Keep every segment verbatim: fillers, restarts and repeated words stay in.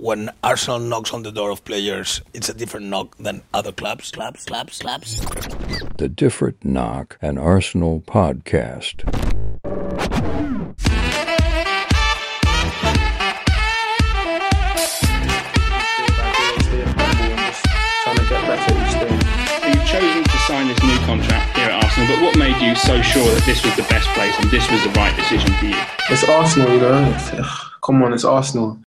When Arsenal knocks on the door of players, it's a different knock than other clubs. Claps, claps, claps. The Different Knock, an Arsenal podcast. You've chosen to sign this new contract here at Arsenal, but what made you so sure that this was the best place and this was the right decision for you? It's Arsenal, you know. It's, ugh, come on, it's Arsenal.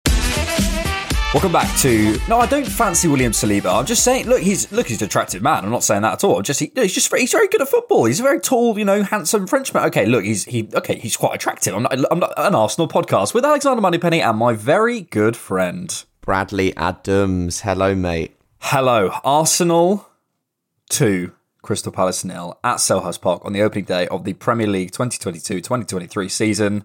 Welcome back to... No, I don't fancy William Saliba. I'm just saying, look, he's look, he's an attractive man. I'm not saying that at all. I'm just he, he's just he's very good at football. He's a very tall, you know, handsome Frenchman. Okay, look, he's he. Okay, he's quite attractive. I'm not, I'm not an Arsenal podcast with Alexander Moneypenny and my very good friend Bradley Adams. Hello, mate. Hello, Arsenal two, Crystal Palace nil at Selhurst Park on the opening day of the Premier League twenty twenty-two twenty twenty-three season.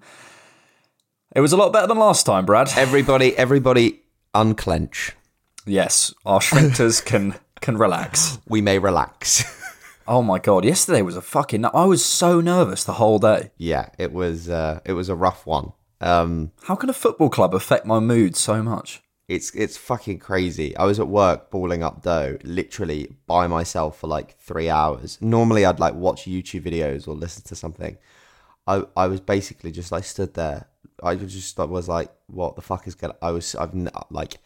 It was a lot better than last time, Brad. Everybody, everybody. Unclench. Yes, our shrinkers can can relax. We may relax. Oh my god, yesterday was a fucking... I was so nervous the whole day. Yeah, it was uh, it was a rough one. Um, How can a football club affect my mood so much? It's it's fucking crazy. I was at work balling up dough, literally by myself for like three hours. Normally I'd like watch YouTube videos or listen to something. I I was basically just like stood there. I just was like, what the fuck is going to... I was, I've like,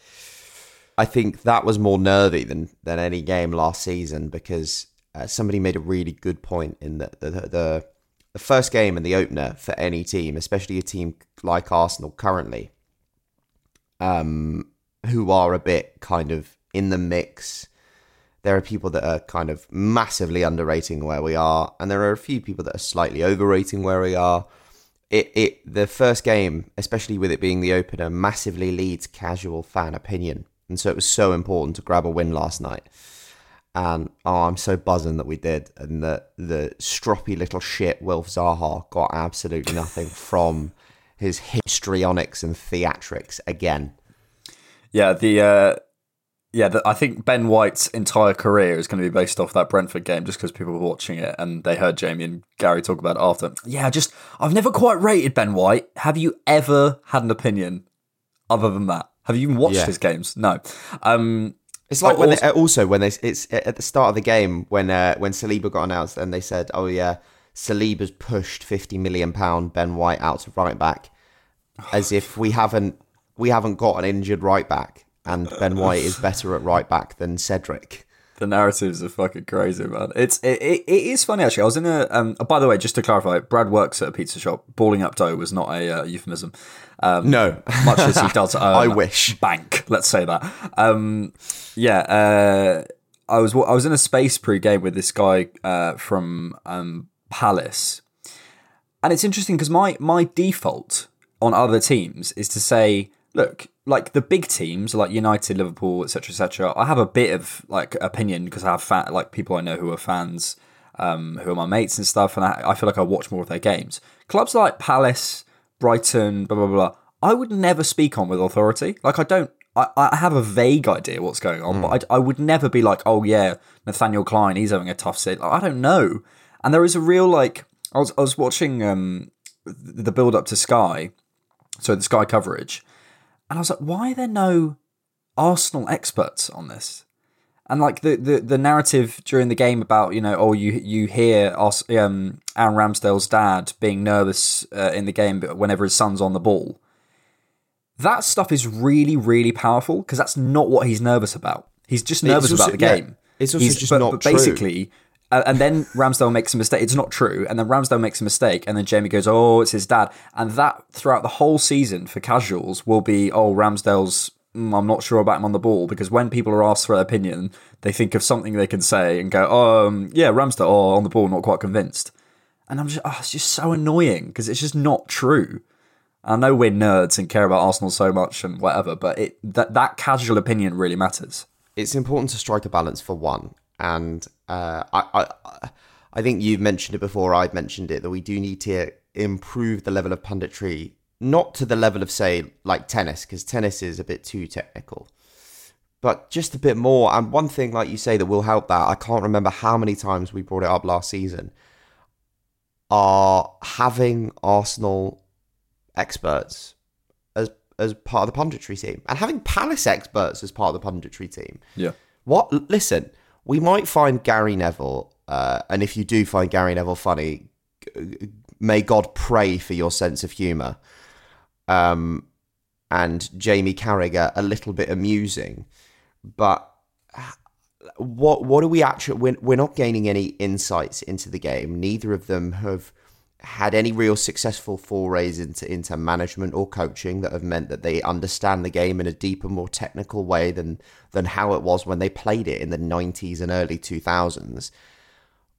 I think that was more nervy than, than any game last season because uh, somebody made a really good point in the the, the the first game and the opener for any team, especially a team like Arsenal currently, um, who are a bit kind of in the mix. There are people that are kind of massively underrating where we are, and there are a few people that are slightly overrating where we are. It it the first game, especially with it being the opener, massively leads casual fan opinion. And so it was so important to grab a win last night. And oh, I'm so buzzing that we did. And the, the stroppy little shit Wilf Zaha got absolutely nothing from his histrionics and theatrics again. Yeah, the... Uh... Yeah, the, I think Ben White's entire career is going to be based off that Brentford game just because people were watching it and they heard Jamie and Gary talk about it after. Yeah, just, I've never quite rated Ben White. Have you ever had an opinion other than that? Have you even watched yeah. his games? No. Um, it's like when also, they, also when they, it's at the start of the game when uh, when Saliba got announced and they said, oh yeah, Saliba's pushed fifty million pounds Ben White out to right back as if we haven't we haven't got an injured right back. And Ben White is better at right back than Cedric. The narratives are fucking crazy, man. It's it, it, it is funny actually. I was in a um. Oh, by the way, just to clarify, Brad works at a pizza shop. Balling up dough was not a uh, euphemism. Um, no, much as he does. Own I wish bank. Let's say that. Um, yeah. Uh, I was I was in a space pre-game with this guy uh, from um, Palace, and it's interesting because my my default on other teams is to say, look, like the big teams like United, Liverpool, et cetera, et cetera. I have a bit of like opinion because I have fan, like people I know who are fans, um, who are my mates and stuff, and I, I feel like I watch more of their games. Clubs like Palace, Brighton, blah blah blah. I would never speak on with authority. Like I don't. I, I have a vague idea what's going on, mm. but I, I would never be like, oh yeah, Nathaniel Klein, he's having a tough sit. Like, I don't know. And there is a real like. I was I was watching um the build up to Sky, so the Sky coverage. And I was like, why are there no Arsenal experts on this? And like the, the, the narrative during the game about, you know, oh, you you hear Ars- um, Aaron Ramsdale's dad being nervous uh, in the game whenever his son's on the ball. That stuff is really, really powerful because that's not what he's nervous about. He's just nervous also, about the game. Yeah, it's also he's, just but, not but true. Basically, uh, and then Ramsdale makes a mistake. It's not true. And then Ramsdale makes a mistake. And then Jamie goes, oh, it's his dad. And that throughout the whole season for casuals will be, oh, Ramsdale's, mm, I'm not sure about him on the ball. Because when people are asked for their opinion, they think of something they can say and go, oh, um, yeah, Ramsdale, oh, on the ball, not quite convinced. And I'm just, oh, it's just so annoying because it's just not true. I know we're nerds and care about Arsenal so much and whatever, but it that that casual opinion really matters. It's important to strike a balance for one, and uh, I, I I think you've mentioned it before. I've mentioned it that we do need to improve the level of punditry, not to the level of say like tennis, because tennis is a bit too technical, but just a bit more. And one thing, like you say, that will help that I can't remember how many times we brought it up last season, are having Arsenal experts as as part of the punditry team and having Palace experts as part of the punditry team. Yeah. What? Listen, we might find Gary Neville, uh, and if you do find Gary Neville funny, may God pray for your sense of humour. Um, and Jamie Carragher a little bit amusing, but what what are we actually? We're, we're not gaining any insights into the game. Neither of them have had any real successful forays into, into management or coaching that have meant that they understand the game in a deeper, more technical way than than how it was when they played it in the nineties and early two thousands.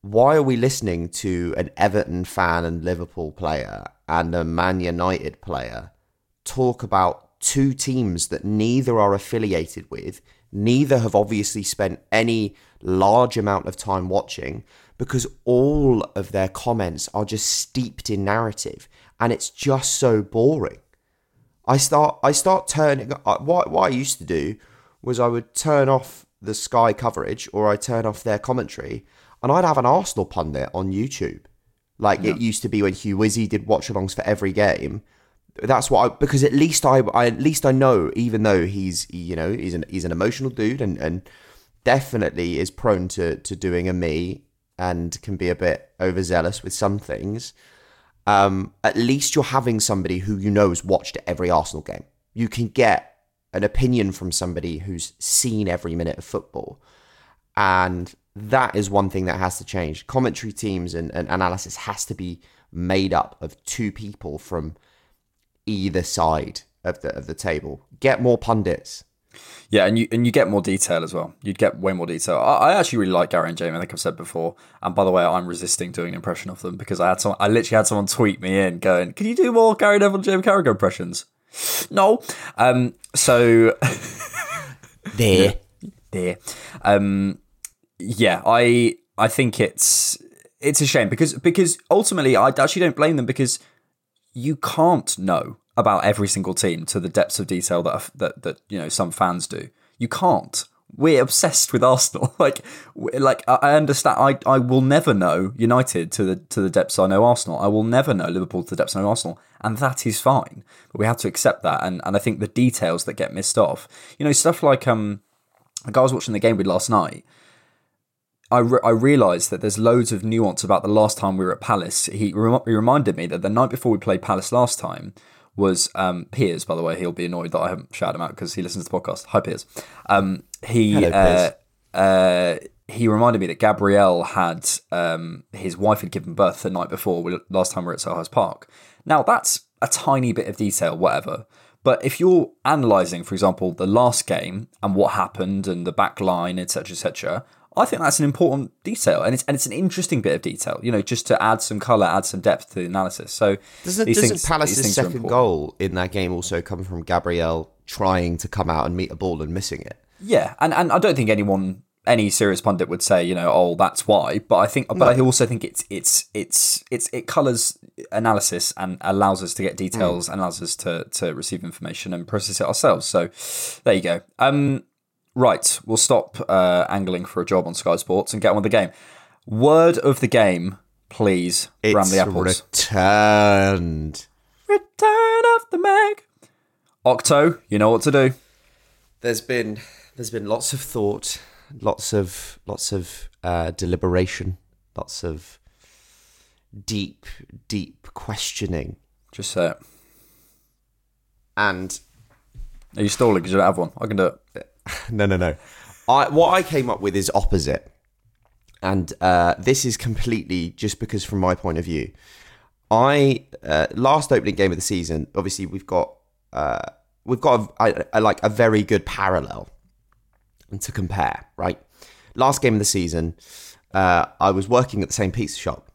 Why are we listening to an Everton fan and Liverpool player and a Man United player talk about two teams that neither are affiliated with, neither have obviously spent any large amount of time watching, because all of their comments are just steeped in narrative and it's just so boring. I start I start turning... What, what I used to do was I would turn off the Sky coverage or I turn off their commentary and I'd have an Arsenal pundit on YouTube. Like yeah. It used to be when Hugh Wizzy did watch-alongs for every game. That's what I, because at least I, I at least I know, even though he's you know he's an he's an emotional dude and, and definitely is prone to to doing a me and can be a bit overzealous with some things. Um, at least you're having somebody who you know has watched every Arsenal game. You can get an opinion from somebody who's seen every minute of football, and that is one thing that has to change. Commentary teams and, and analysis has to be made up of two people from either side of the of the table. Get more pundits. Yeah, and you and you get more detail as well. You'd get way more detail. I, I actually really like Gary and Jamie, I think I've said before. And by the way, I'm resisting doing an impression of them because I had some I literally had someone tweet me in going, "Can you do more Gary Neville and Jamie Carragher impressions?" No. Um so There. There. Um yeah, I I think it's it's a shame because because ultimately I actually don't blame them, because you can't know about every single team to the depths of detail that, are, that that you know some fans do. You can't. We're obsessed with Arsenal. like like I understand. I, I will never know United to the to the depths I know Arsenal. I will never know Liverpool to the depths I know Arsenal, and that is fine. But we have to accept that. And and I think the details that get missed off, you know, stuff like um, like I was watching the game with last night. I, re- I realised that there's loads of nuance about the last time we were at Palace. He, re- he reminded me that the night before we played Palace last time was um, Piers, by the way. He'll be annoyed that I haven't shouted him out because he listens to the podcast. Hi, Piers. Um, he, Hello, Piers. Uh, uh, he reminded me that Gabriel had, um, his wife had given birth the night before, last time we were at Selhurst Park. Now, that's a tiny bit of detail, whatever. But if you're analysing, for example, the last game and what happened and the back line, et cetera, et cetera, I think that's an important detail, and it's and it's an interesting bit of detail, you know, just to add some colour, add some depth to the analysis. So doesn't, these doesn't things, Palace's these things second goal in that game also come from Gabriel trying to come out and meet a ball and missing it? Yeah, and, and I don't think anyone, any serious pundit would say, you know, oh, that's why. But I think, but no. I also think it's it's it's it's it colours analysis and allows us to get details, mm. allows us to to receive information and process it ourselves. So there you go. Um. Right, we'll stop uh, angling for a job on Sky Sports and get on with the game. Word of the game, please, it's Bramley Apples. Returned. Return of the Meg. Octo, you know what to do. There's been there's been lots of thought, lots of lots of uh, deliberation, lots of deep, deep questioning. Just say it. And are you stalling because you don't have one? I can do it. No, no, no. I, what I came up with is opposite. And uh, this is completely just because from my point of view, I uh, last opening game of the season, obviously we've got uh, we've got a, a, a, like a very good parallel to compare, right? Last game of the season, uh, I was working at the same pizza shop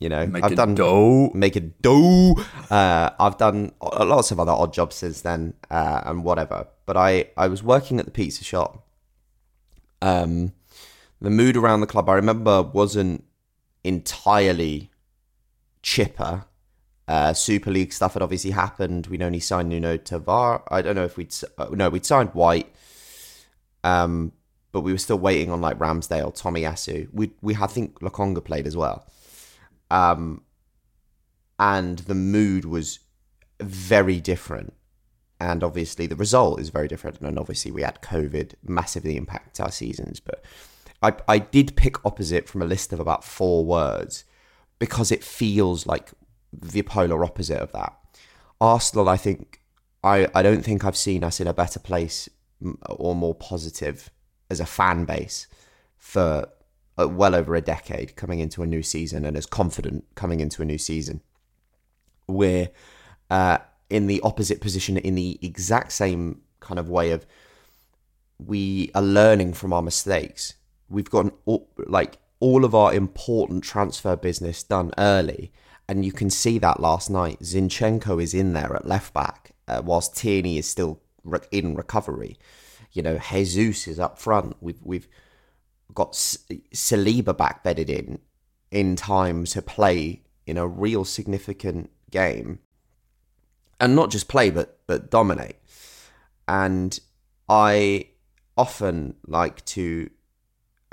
You know, make I've done dough. Make a dough. Uh, I've done lots of other odd jobs since then, uh, and whatever. But I, I was working at the pizza shop. Um, the mood around the club, I remember, wasn't entirely chipper. Uh, Super League stuff had obviously happened. We'd only signed Nuno Tavares. I don't know if we'd no, we'd signed White. Um, but we were still waiting on like Ramsdale, Tomiyasu. We we I think Lokonga played as well. Um, and the mood was very different, and obviously the result is very different. And obviously we had COVID massively impact our seasons, but I, I did pick opposite from a list of about four words because it feels like the polar opposite of that. Arsenal, I think, I, I don't think I've seen us in a better place or more positive as a fan base for well over a decade coming into a new season, and as confident coming into a new season. We're uh, in the opposite position in the exact same kind of way of we are learning from our mistakes. We've gotten all, like all of our important transfer business done early, and you can see that last night. Zinchenko is in there at left back uh, whilst Tierney is still re- in recovery. You know, Jesus is up front. We've we've got Saliba backbedded in in time to play in a real significant game, and not just play but but dominate. And I often like to,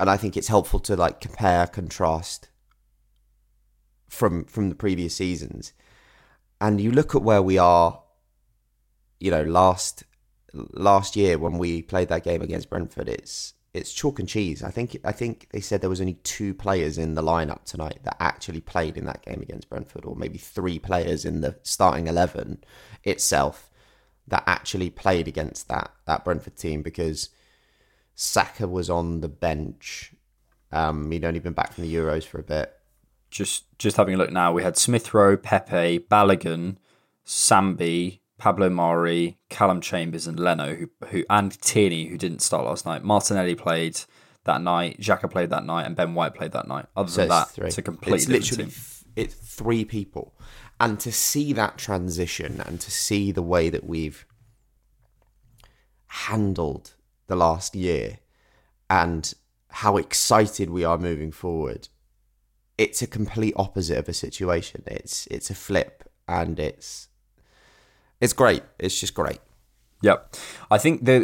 and I think it's helpful to like compare, contrast from from the previous seasons. And you look at where we are, you know, last last year when we played that game against Brentford, it's It's chalk and cheese. I think I think they said there was only two players in the lineup tonight that actually played in that game against Brentford, or maybe three players in the starting eleven itself that actually played against that that Brentford team, because Saka was on the bench. Um, he'd only been back from the Euros for a bit. Just just having a look now, we had Smith Rowe, Pepe, Balogun, Sambi, Pablo Mari, Callum Chambers and Leno, who, who and Tierney, who didn't start last night. Martinelli played that night, Xhaka played that night, and Ben White played that night. Other so than that, three. It's a completely it's literally different team. It's three people. And to see that transition and to see the way that we've handled the last year and how excited we are moving forward, it's a complete opposite of a situation. It's it's a flip, and it's It's great. It's just great. Yep. I think the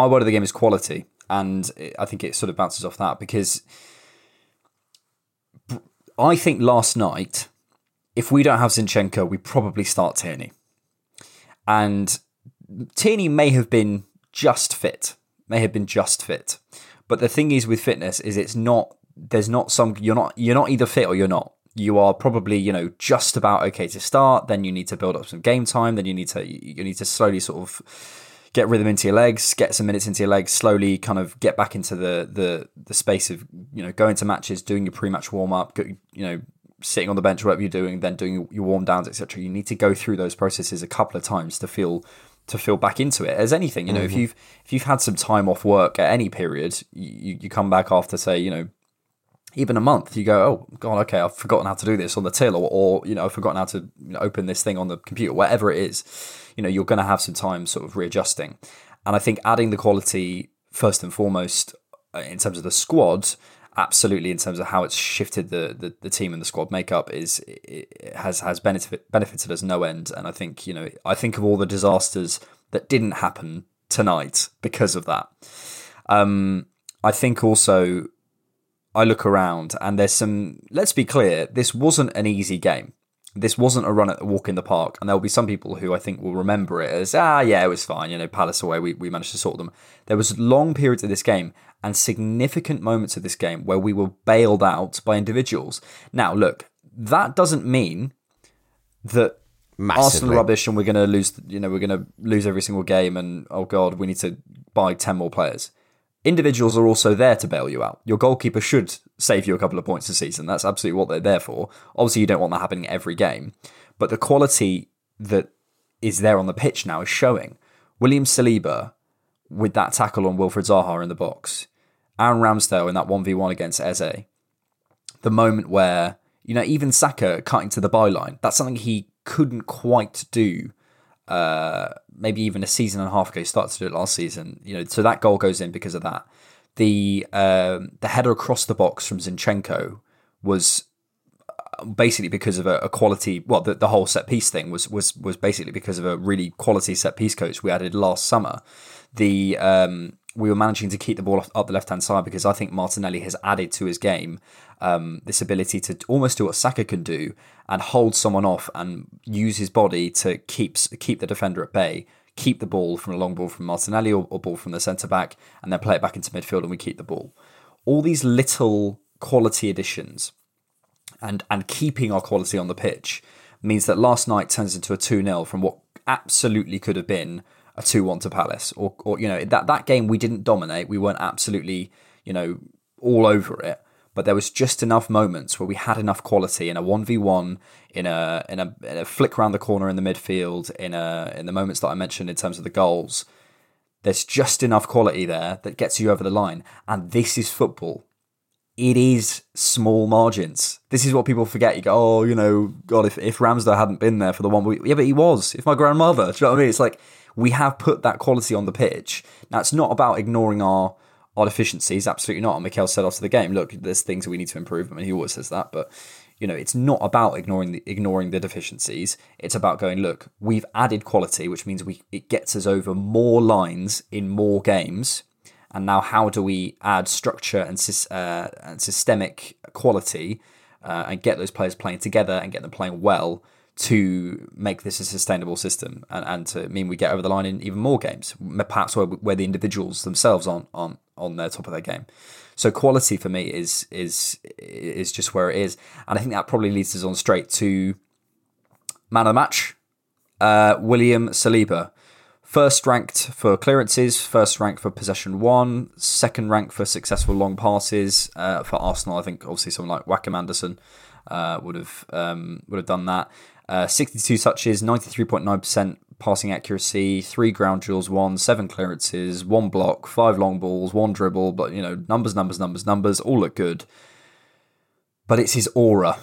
my word of the game is quality. And I think it sort of bounces off that, because I think last night, if we don't have Zinchenko, we probably start Tierney. And Tierney may have been just fit, may have been just fit. But the thing is with fitness is it's not, there's not some, you're not, you're not either fit or you're not. You are probably, you know, just about okay to start. Then you need to build up some game time. Then you need to you need to slowly sort of get rhythm into your legs, get some minutes into your legs, slowly kind of get back into the the, the space of, you know, going to matches, doing your pre-match warm-up, you know, sitting on the bench, whatever you're doing, then doing your warm-downs, et cetera. You need to go through those processes a couple of times to feel to feel back into it. As anything, you know, mm-hmm. if you've if you've had some time off work at any period, you, you come back after, say, you know, even a month, you go, oh, God, okay, I've forgotten how to do this on the till, or, or you know, I've forgotten how to you know, open this thing on the computer, whatever it is. You know, you're going to have some time sort of readjusting. And I think adding the quality first and foremost in terms of the squad, absolutely, in terms of how it's shifted the the, the team and the squad makeup, is it has has benefit, benefited us no end. And I think, you know, I think of all the disasters that didn't happen tonight because of that. Um, I think also, I look around and there's some, let's be clear, this wasn't an easy game. This wasn't a run at a walk in the park. And there'll be some people who I think will remember it as, ah, yeah, it was fine. You know, Palace away, we, we managed to sort them. There was long periods of this game and significant moments of this game where we were bailed out by individuals. Now, look, that doesn't mean that massively. Arsenal rubbish and we're going to lose, you know, we're going to lose every single game and, oh God, we need to buy ten more players. Individuals are also there to bail you out. Your goalkeeper should save you a couple of points a season. That's absolutely what they're there for. Obviously, you don't want that happening every game. But the quality that is there on the pitch now is showing. William Saliba with that tackle on Wilfred Zaha in the box. Aaron Ramsdale in that one v one against Eze. The moment where, You know, even Saka cutting to the byline, that's something he couldn't quite do uh, maybe even a season and a half ago. He started to do it last season. You know, so that goal goes in because of that. The um, the header across the box from Zinchenko was basically because of a, a quality, well, the, the whole set-piece thing was was was basically because of a really quality set-piece coach we added last summer. The um, we were managing to keep the ball up the left-hand side because I think Martinelli has added to his game um, this ability to almost do what Saka can do and hold someone off and use his body to keep keep the defender at bay, keep the ball from a long ball from Martinelli or, or ball from the centre-back, and then play it back into midfield and we keep the ball. All these little quality additions and and keeping our quality on the pitch means that last night turns into a two nil from what absolutely could have been a two one to Palace, or, or you know, that that game we didn't dominate, we weren't absolutely, you know, all over it, but there was just enough moments where we had enough quality in a one v one, in a in a, in a flick around the corner in the midfield, in a in the moments that I mentioned in terms of the goals. There's just enough quality there that gets you over the line, and this is football. It is small margins. This is what people forget. You go, oh, you know, God, if, if Ramsdale hadn't been there for the one week. Yeah, but he was. If my grandmother, do you know what I mean? It's like, we have put that quality on the pitch. Now, it's not about ignoring our, our deficiencies. Absolutely not. And Mikel said after the game, look, there's things that we need to improve. I mean, he always says that. But, you know, it's not about ignoring the, ignoring the deficiencies. It's about going, look, we've added quality, which means we it gets us over more lines in more games. And now, how do we add structure and, uh, and systemic quality uh, and get those players playing together and get them playing well to make this a sustainable system and, and to mean we get over the line in even more games, perhaps where, where the individuals themselves aren't, aren't on their top of their game. So quality for me is is is just where it is. And I think that probably leads us on straight to man of the match, uh, William Saliba. First ranked for clearances, first ranked for possession one, second ranked for successful long passes uh, for Arsenal. I think obviously someone like Wackham Anderson uh, would have um, would have done that. Uh, sixty-two touches, ninety-three point nine percent passing accuracy, three ground jewels won, seven clearances, one block, five long balls, one dribble. But you know, numbers, numbers, numbers, numbers, all look good. But it's his aura.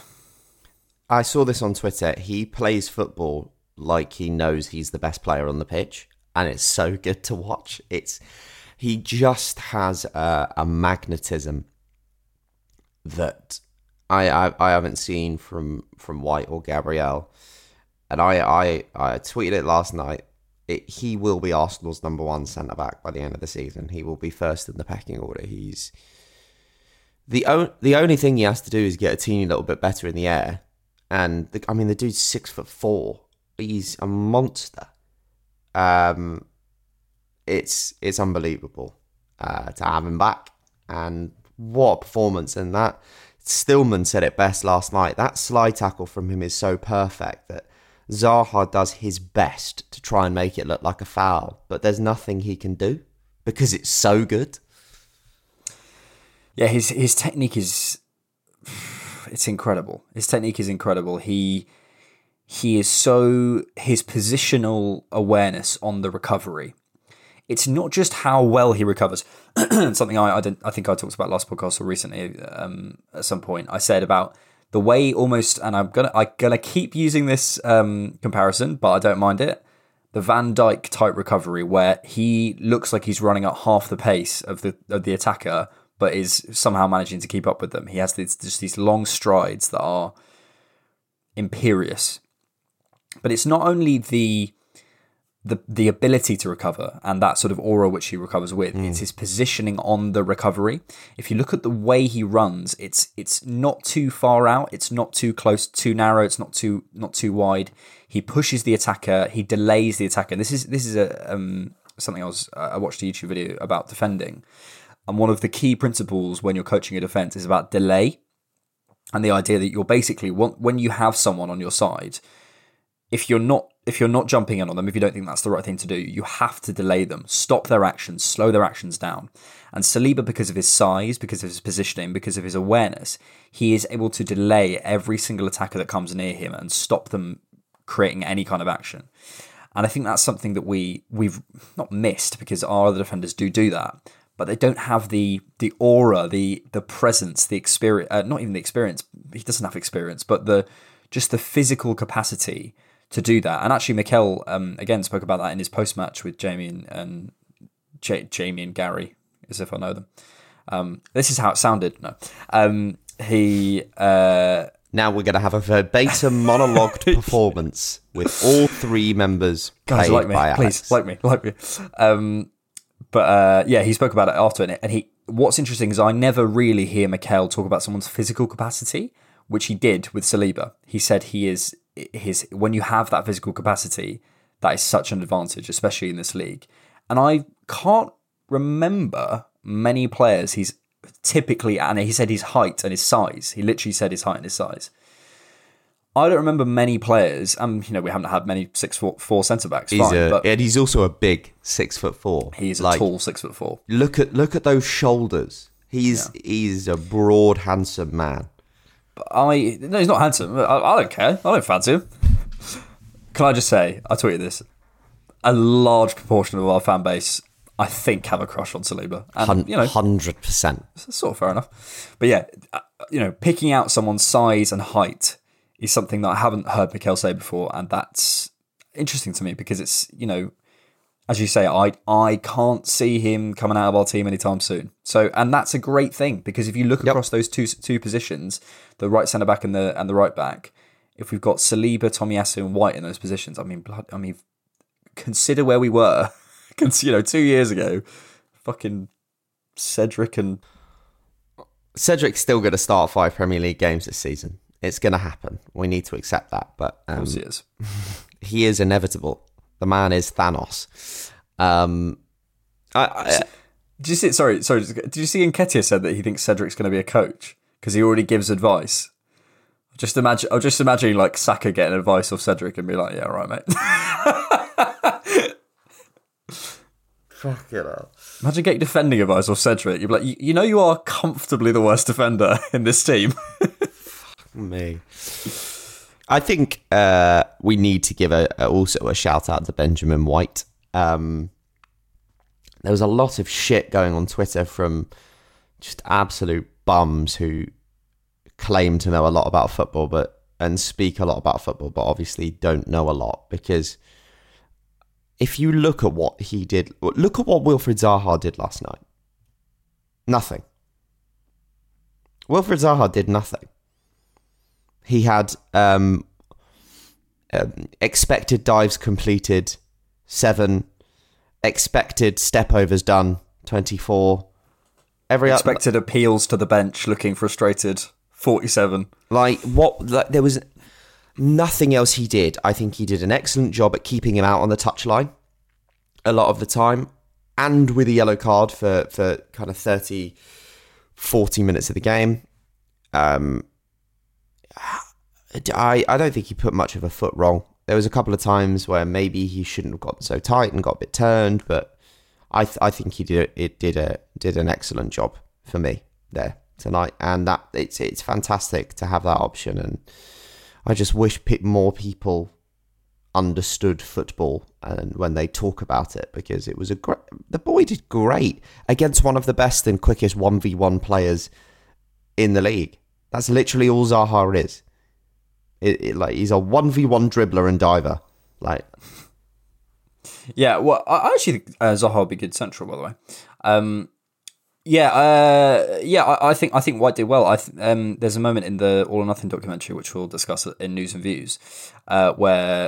I saw this on Twitter. He plays football like he knows he's the best player on the pitch. And it's so good to watch. It's he just has a, a magnetism that I, I I haven't seen from from White or Gabriel. And I I, I tweeted it last night. It, he will be Arsenal's number one centre back by the end of the season. He will be first in the pecking order. He's the o- the only thing he has to do is get a teeny little bit better in the air. And the, I mean, the dude's six foot four. He's a monster. Um, it's it's unbelievable uh, to have him back, and what a performance! And that Stillman said it best last night. That slide tackle from him is so perfect that Zaha does his best to try and make it look like a foul, but there's nothing he can do because it's so good. Yeah, his his technique is it's incredible. His technique is incredible. He. He is so, his positional awareness on the recovery. It's not just how well he recovers. Something I I, didn't, I think I talked about last podcast or recently um, at some point. I said about the way almost, and I'm gonna I'm gonna keep using this um, comparison, but I don't mind it. The Van Dijk type recovery where he looks like he's running at half the pace of the of the attacker, but is somehow managing to keep up with them. He has these, just these long strides that are imperious. But it's not only the, the the ability to recover and that sort of aura which he recovers with. Mm. It's his positioning on the recovery. If you look at the way he runs, it's it's not too far out. It's not too close, too narrow. It's not too not too wide. He pushes the attacker. He delays the attacker. And this is this is a um, something I was uh, I watched a YouTube video about defending, and one of the key principles when you're coaching a defense is about delay, and the idea that you're basically when you have someone on your side. If you're not if you're not jumping in on them, if you don't think that's the right thing to do, you have to delay them, stop their actions, slow their actions down. And Saliba, because of his size, because of his positioning, because of his awareness, he is able to delay every single attacker that comes near him and stop them creating any kind of action. And I think that's something that we we've not missed because our other defenders do do that. but they don't have the the aura, the the presence, the experience. Uh, not even the experience. He doesn't have experience, but the just the physical capacity to do that. And actually, Mikel um, again spoke about that in his post match with Jamie and, and J- Jamie and Gary, as if I know them. Um, this is how it sounded. No, um, he. Uh, Now we're going to have a verbatim monologued performance with all three members. Guys, like me, please, like me, like me. Um, but uh, yeah, he spoke about it after, and he. What's interesting is I never really hear Mikel talk about someone's physical capacity, which he did with Saliba. He said he is his. When you have that physical capacity, that is such an advantage, especially in this league. And I can't remember many players he's. Typically, and he said his height and his size. He literally said his height and his size. I don't remember many players. Um, you know, we haven't had many six foot four centre backs. He's fine, a, but and he's also a big six foot four. He's like, a tall six foot four. Look at look at those shoulders. He's yeah. he's a broad, handsome man. But I no, he's not handsome. I, I don't care. I don't fancy him. Can I just say? I tweeted this. A large proportion of our fan base. I think have a crush on Saliba, and you know, hundred percent. Sort of fair enough, but yeah, you know, picking out someone's size and height is something that I haven't heard Mikel say before, and that's interesting to me because it's you know, as you say, I I can't see him coming out of our team anytime soon. So, and that's a great thing because if you look across yep. those two two positions, the right centre back and the and the right back, if we've got Saliba, Tomiyasu, and White in those positions, I mean, blood, I mean, consider where we were. You know, two years ago, fucking Cedric and... Cedric's still going to start five Premier League games this season. It's going to happen. We need to accept that. But um, he is. He is inevitable. The man is Thanos. Um, I, I, did you see? Sorry, sorry. Did you see? Nketiah said that he thinks Cedric's going to be a coach because he already gives advice. Just imagine. I'm just imagining like Saka getting advice off Cedric and be like, "Yeah, all right, mate." Fuck it up. Imagine getting defending advice or Cedric. You'd be like, you, you know, you are comfortably the worst defender in this team. Fuck me. I think uh, we need to give a, a, also a shout out to Benjamin White. Um, there was a lot of shit going on Twitter from just absolute bums who claim to know a lot about football, but and speak a lot about football, but obviously don't know a lot because. If you look at what he did, look at what Wilfred Zaha did last night. Nothing. Wilfred Zaha did nothing. He had um, um, expected dives completed, seven. Expected stepovers done, twenty-four. Every Expected up- appeals to the bench looking frustrated, forty-seven. Like, what? Like, there was... Nothing else he did. I think he did an excellent job at keeping him out on the touchline a lot of the time and with a yellow card for, for kind of thirty, forty minutes of the game. Um, I, I don't think he put much of a foot wrong. There was a couple of times where maybe he shouldn't have gotten so tight and got a bit turned, but I th- I think he did it did a did an excellent job for me there tonight, and that it's it's fantastic to have that option. And I just wish more people understood football and when they talk about it, because it was a great, the boy did great against one of the best and quickest one v one players in the league. That's literally all Zaha is. It, it, like he's a one v one dribbler and diver. Like, yeah. Well, I actually think uh, Zaha would be good central, by the way. Um, Yeah, uh, yeah. I, I think I think White did well. I th- um, there's a moment in the All or Nothing documentary which we'll discuss in News and Views, uh, where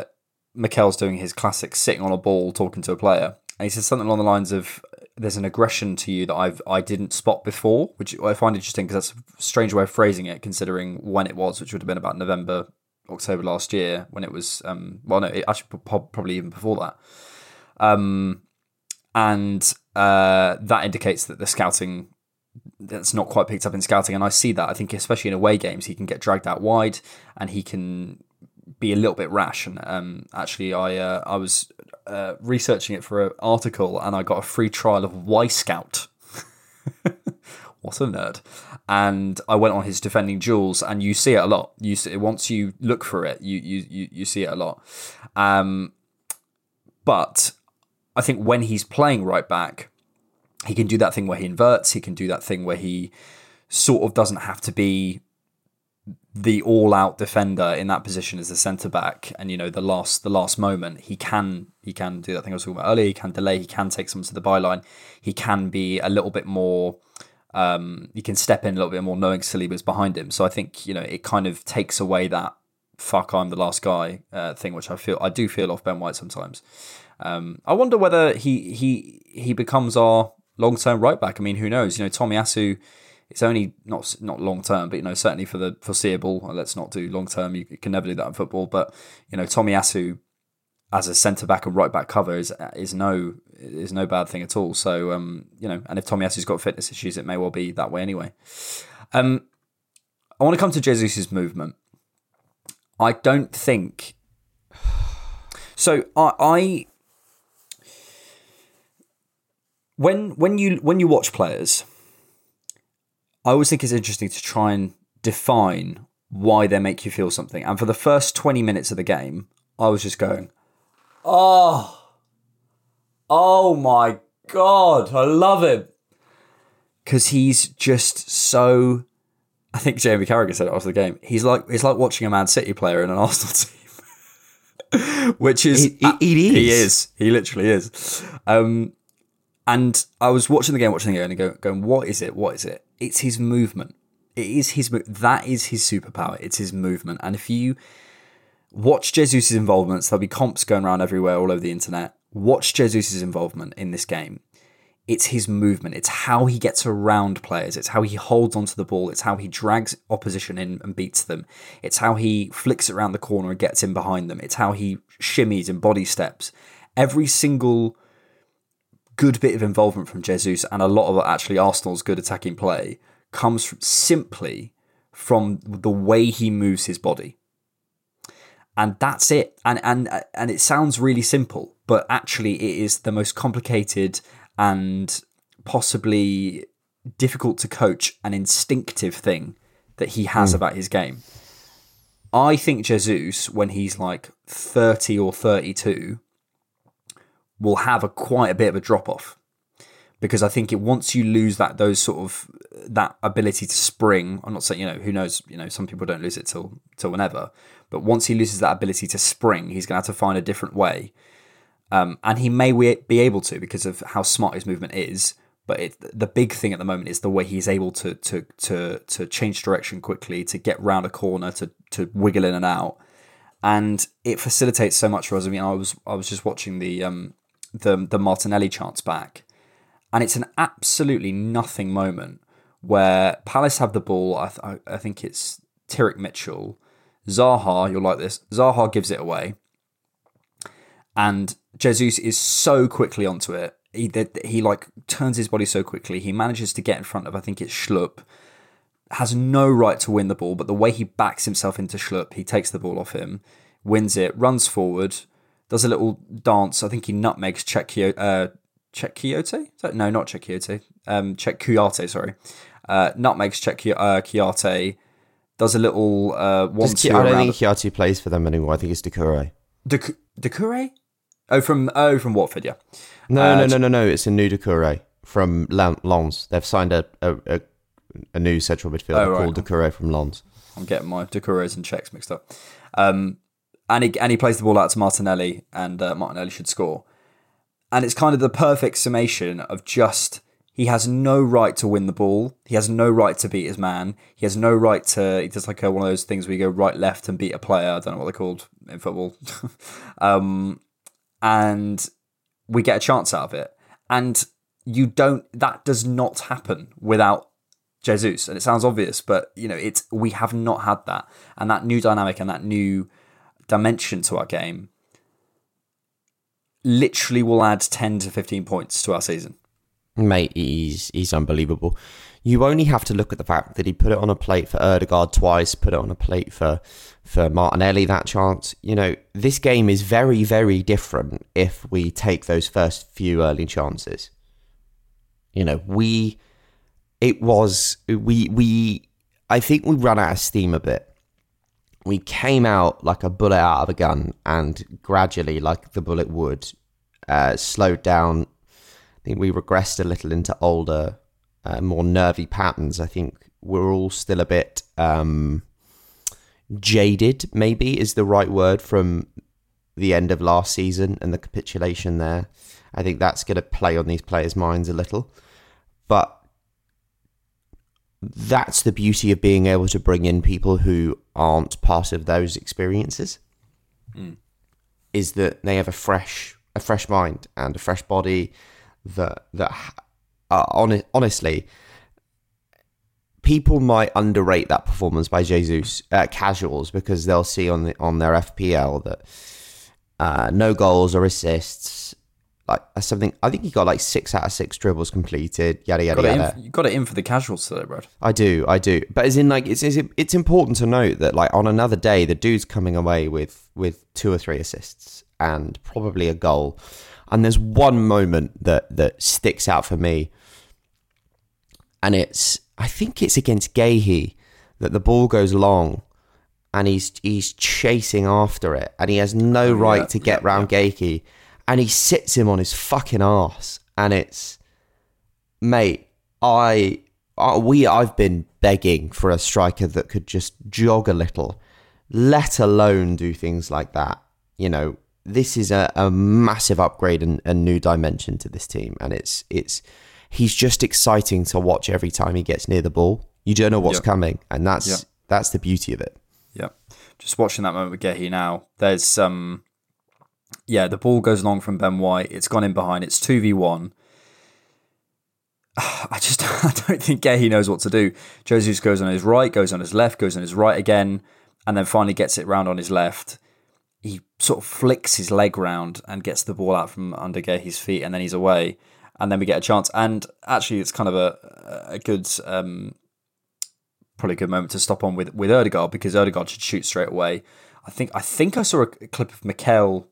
Mikel's doing his classic sitting on a ball talking to a player, and he says something along the lines of, "There's an aggression to you that I've I didn't spot before," which I find interesting because that's a strange way of phrasing it, considering when it was, which would have been about November, October last year, when it was. Um, well, no, it actually probably even before that. Um, and. Uh, that indicates that the scouting, that's not quite picked up in scouting. And I see that. I think especially in away games, he can get dragged out wide and he can be a little bit rash. And um, actually, I uh, I was uh, researching it for an article and I got a free trial of Y-Scout. What a nerd. And I went on his defending duels and you see it a lot. You see, once you look for it, you you you, you see it a lot. Um, but... I think when he's playing right back, He can do that thing where he inverts. He can do that thing where he sort of doesn't have to be the all-out defender in that position as a centre back. And you know, the last the last moment, he can he can do that thing I was talking about earlier. He can delay. He can take someone to the byline. He can be a little bit more. Um, he can step in a little bit more, knowing Saliba's behind him. So I think you know it kind of takes away that "fuck, I'm the last guy" uh, thing, which I feel I do feel off Ben White sometimes. Um, I wonder whether he he he becomes our long-term right back. I mean, who knows? You know, Tomiyasu, it's only not not long-term, but you know, certainly for the foreseeable. Let's not do long-term. You can never do that in football. But you know, Tomiyasu as a centre back and right back cover is is no is no bad thing at all. So um, you know, and if Tomiyasu's got fitness issues, it may well be that way anyway. Um, I want to come to Jesus's movement. I don't think so. I. I When when you when you watch players, I always think it's interesting to try and define why they make you feel something. And for the first twenty minutes of the game, I was just going, oh, oh my God, I love him. Because he's just so, I think Jamie Carragher said it after the game, he's like he's like watching a Man City player in an Arsenal team, which is, it, it, it is. He is, he literally is. Um And I was watching the game, watching the game, and going, going, what is it? What is it? It's his movement. It is his mo- That is his superpower. It's his movement. And if you watch Jesus' involvements, there'll be comps going around everywhere, all over the internet. Watch Jesus' involvement in this game. It's his movement. It's how he gets around players. It's how he holds onto the ball. It's how he drags opposition in and beats them. It's how he flicks it around the corner and gets in behind them. It's how he shimmies and body steps. Every single good bit of involvement from Jesus, and a lot of actually Arsenal's good attacking play comes from, simply from the way he moves his body, and that's it. And and and it sounds really simple, but actually it is the most complicated and possibly difficult to coach and instinctive thing that he has mm. about his game. I think Jesus, when he's like thirty or thirty-two, will have a quite a bit of a drop off, because I think it once you lose that those sort of that ability to spring. I'm not saying you know who knows you know some people don't lose it till till whenever, but once he loses that ability to spring, he's going to have to find a different way, um, and he may be able to because of how smart his movement is. But it, the big thing at the moment is the way he's able to to to to change direction quickly, to get round a corner, to to wiggle in and out, and it facilitates so much for us. I mean, I was I was just watching the. Um, The, the Martinelli chance back, and it's an absolutely nothing moment where Palace have the ball. I, th- I think it's Tierney Mitchell, Zaha. You'll like this. Zaha gives it away, and Jesus is so quickly onto it. He he like turns his body so quickly. He manages to get in front of. I think it's Schlupp. Has no right to win the ball, but the way he backs himself into Schlupp, he takes the ball off him, wins it, runs forward. Does a little dance. I think he nutmegs Czech uh, Kiarte? No, not Czech Kiarte. Um, Czech Kiarte, sorry. Uh, nutmegs Czech uh, Kiarte. Does a little uh, one-two around. I don't think Kiarte plays for them anymore. I think it's Doucouré. Doucouré? Oh, from oh from Watford, yeah. No, uh, no, no, no, no. It's a new Doucouré from Lens. They've signed a a, a, a new central midfielder oh, right. called Doucouré from Lens. I'm getting my Doucourés and Czechs mixed up. Um And he, and he plays the ball out to Martinelli, and uh, Martinelli should score. And it's kind of the perfect summation of just, he has no right to win the ball. He has no right to beat his man. He has no right to, he does like a, one of those things where you go right, left and beat a player. I don't know what they're called in football. um, and we get a chance out of it. And you don't, that does not happen without Jesus. And it sounds obvious, but you know, it's, we have not had that. And that new dynamic and that new dimension to our game literally will add ten to fifteen points to our season. Mate, he's he's unbelievable. You only have to look at the fact that he put it on a plate for Ødegaard twice, put it on a plate for for Martinelli, that chance. You know, this game is very, very different if we take those first few early chances. You know, we it was we we I think we ran out of steam a bit. We came out like a bullet out of a gun, and gradually, like the bullet would, uh, slowed down I think we regressed a little into older, uh, more nervy patterns. I think we're all still a bit um, jaded, maybe is the right word, from the end of last season and the capitulation there. I think that's going to play on these players' minds a little. But that's the beauty of being able to bring in people who aren't part of those experiences, mm. is that they have a fresh a fresh mind and a fresh body that, that uh, on, honestly, people might underrate that performance by Jesus uh, casuals, because they'll see on the, on their F P L that uh, no goals or assists. Like something, I think he got like six out of six dribbles completed. Yada yada yada. You got it in for the casuals today, Brad. I do, I do. But as in, like, it's it's, it's important to note that, like, on another day, the dude's coming away with, with two or three assists and probably a goal. And there's one moment that that sticks out for me, and it's I think it's against Guéhi that the ball goes long, and he's he's chasing after it, and he has no right yeah, to get yeah, round yeah. Guéhi. And he sits him on his fucking arse. And it's, mate, I, I, we, I've been begging for a striker that could just jog a little, let alone do things like that. You know, this is a, a massive upgrade and a new dimension to this team. And it's, it's, he's just exciting to watch every time he gets near the ball. You don't know what's yep. coming. And that's, yep. that's the beauty of it. Yeah. Just watching that moment with Guéhi now, there's some, um... yeah, the ball goes long from Ben White. It's gone in behind. It's two v one. I just I don't think Guéhi knows what to do. Jesus goes on his right, goes on his left, goes on his right again, and then finally gets it round on his left. He sort of flicks his leg round and gets the ball out from under Guéhi's feet, and then he's away. And then we get a chance. And actually, it's kind of a a good, um, probably a good moment to stop on with, with Ødegaard, because Ødegaard should shoot straight away. I think I think I saw a clip of Mikel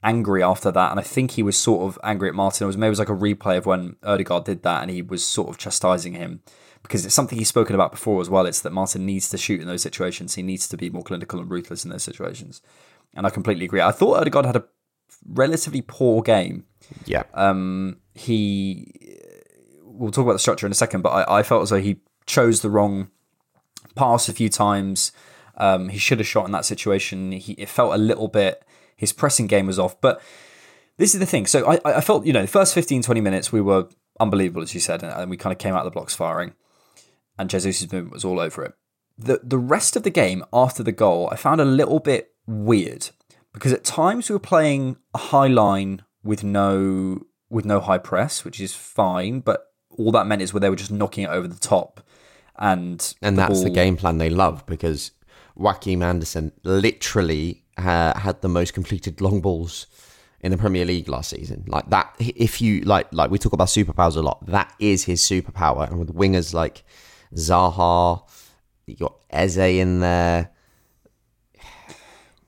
angry after that, and I think he was sort of angry at Martin. It was maybe it was like a replay of when Ødegaard did that, and he was sort of chastising him, because it's something he's spoken about before as well. It's that Martin needs to shoot in those situations. He needs to be more clinical and ruthless in those situations, and I completely agree. I thought Ødegaard had a relatively poor game. Yeah. Um. He. We'll talk about the structure in a second, but I, I felt as though he chose the wrong pass a few times. Um. He should have shot in that situation. He it felt a little bit. His pressing game was off. But this is the thing. So I, I felt, you know, the first fifteen, twenty minutes, we were unbelievable, as you said, and we kind of came out of the blocks firing, and Jesus' movement was all over it. The, the rest of the game after the goal, I found a little bit weird, because at times we were playing a high line with no with no high press, which is fine, but all that meant is where they were just knocking it over the top. And, and the that's ball... the game plan they love, because Joaquin Anderson literally... Uh, had the most completed long balls in the Premier League last season. Like that, if you like, like we talk about superpowers a lot, that is his superpower. And with wingers like Zaha, you got Eze in there.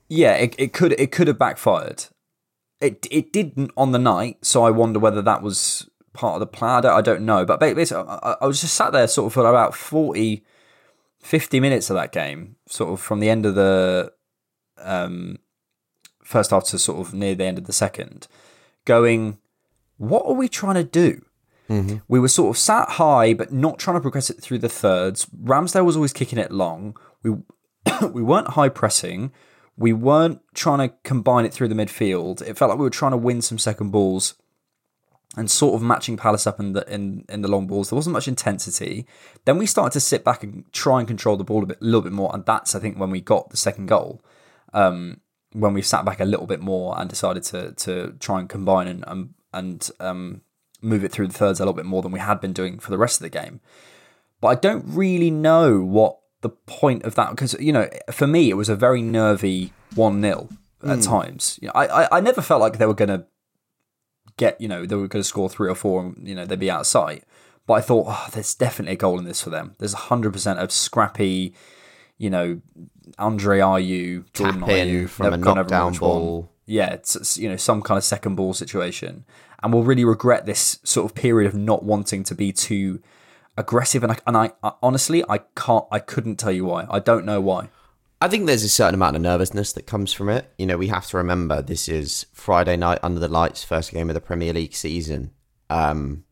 Yeah, it, it could it could have backfired. It it didn't on the night, so I wonder whether that was part of the plan. I don't know, but basically, I, I was just sat there sort of for about forty, fifty minutes of that game, sort of from the end of the. Um, first half to sort of near the end of the second, going, what are we trying to do? Mm-hmm. We were sort of sat high, but not trying to progress it through the thirds. Ramsdale was always kicking it long. We we weren't high pressing. We weren't trying to combine it through the midfield. It felt like we were trying to win some second balls and sort of matching Palace up in the in, in the long balls. There wasn't much intensity. Then we started to sit back and try and control the ball a bit, a little bit more. And that's, I think, when we got the second goal. Um, when we sat back a little bit more and decided to to try and combine and um, and um, move it through the thirds a little bit more than we had been doing for the rest of the game. But I don't really know what the point of that, because, you know, for me, it was a very nervy one nil at mm. times. You know, I, I, I never felt like they were going to get, you know, they were going to score three or four and, you know, they'd be out of sight. But I thought, oh, there's definitely a goal in this for them. There's one hundred percent of scrappy, you know, Andre Ayew, Jordan Ayew from a knockdown ball. One. Yeah, it's, it's, you know, some kind of second ball situation. And we'll really regret this sort of period of not wanting to be too aggressive. And I, and I, I honestly, I can't, I couldn't tell you why. I don't know why. I think there's a certain amount of nervousness that comes from it. You know, we have to remember this is Friday night under the lights, first game of the Premier League season. Um,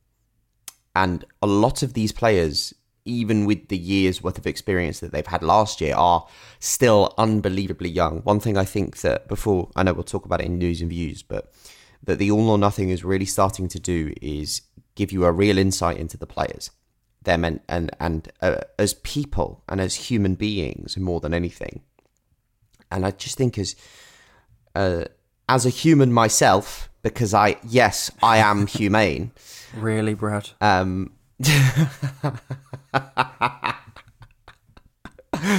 and a lot of these players, even with the year's worth of experience that they've had last year, are still unbelievably young. One thing I think that before, I know we'll talk about it in news and views, but that the all or nothing is really starting to do is give you a real insight into the players, them and, and, and uh, as people and as human beings more than anything. And I just think as uh, as a human myself, because I, yes, I am humane. Really, Brad? Um,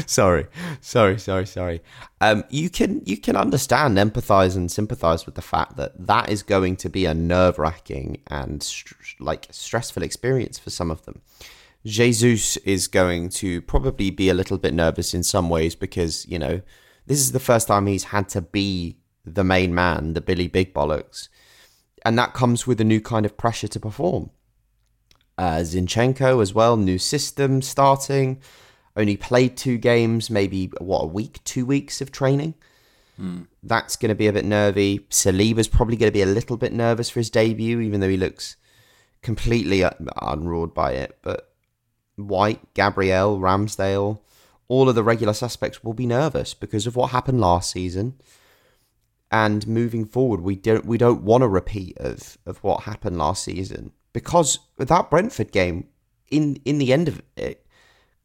sorry, sorry, sorry, sorry. Um, you can you can understand, empathise and sympathise with the fact that that is going to be a nerve-wracking and st- like stressful experience for some of them. Jesus is going to probably be a little bit nervous in some ways because, you know, this is the first time he's had to be the main man, the Billy Big Bollocks. And that comes with a new kind of pressure to perform. Uh, Zinchenko as well, new system starting, only played two games, maybe, what, a week, two weeks of training? Mm. That's going to be a bit nervy. Saliba's probably going to be a little bit nervous for his debut, even though he looks completely unroared by it. But White, Gabriel, Ramsdale, all of the regular suspects will be nervous because of what happened last season. And moving forward, we don't we don't want a repeat of, of what happened last season, because that Brentford game, in in the end of it,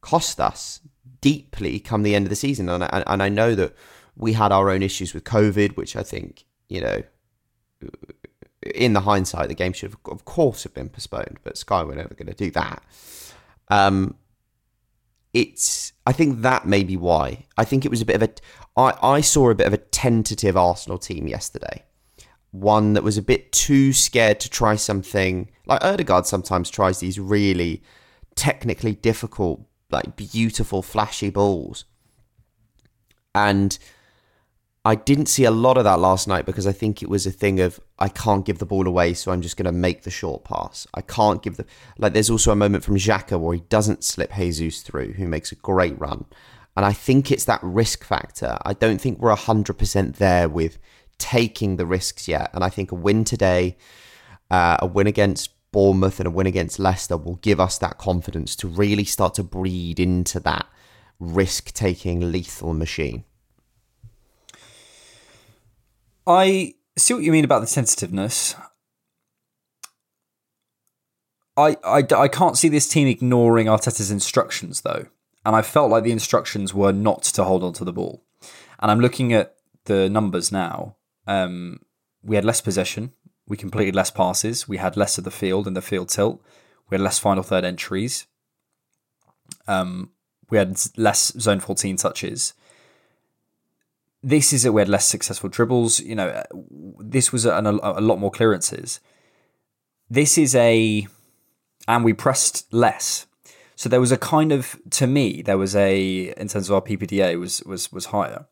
cost us deeply come the end of the season. And I, and I know that we had our own issues with COVID, which I think, you know, in the hindsight, the game should have, of course, have been postponed. But Sky were never going to do that. Um. It's. I think that may be why. I think it was a bit of a. I, I saw a bit of a tentative Arsenal team yesterday, one that was a bit too scared to try something. Like Ødegaard sometimes tries these really technically difficult, like beautiful, flashy balls, and I didn't see a lot of that last night because I think it was a thing of I can't give the ball away, so I'm just going to make the short pass. I can't give the... Like, there's also a moment from Xhaka where he doesn't slip Jesus through, who makes a great run. And I think it's that risk factor. I don't think we're one hundred percent there with taking the risks yet. And I think a win today, uh, a win against Bournemouth and a win against Leicester will give us that confidence to really start to breed into that risk-taking, lethal machine. I see what you mean about the sensitiveness. I, I, I can't see this team ignoring Arteta's instructions, though. And I felt like the instructions were not to hold on to the ball. And I'm looking at the numbers now. Um, we had less possession. We completed less passes. We had less of the field and the field tilt. We had less final third entries. Um, we had less zone fourteen touches. This is it. We had less successful dribbles. You know, this was an, a, a lot more clearances. This is a, and we pressed less. So there was a kind of, to me, there was a, in terms of our P P D A was was was higher.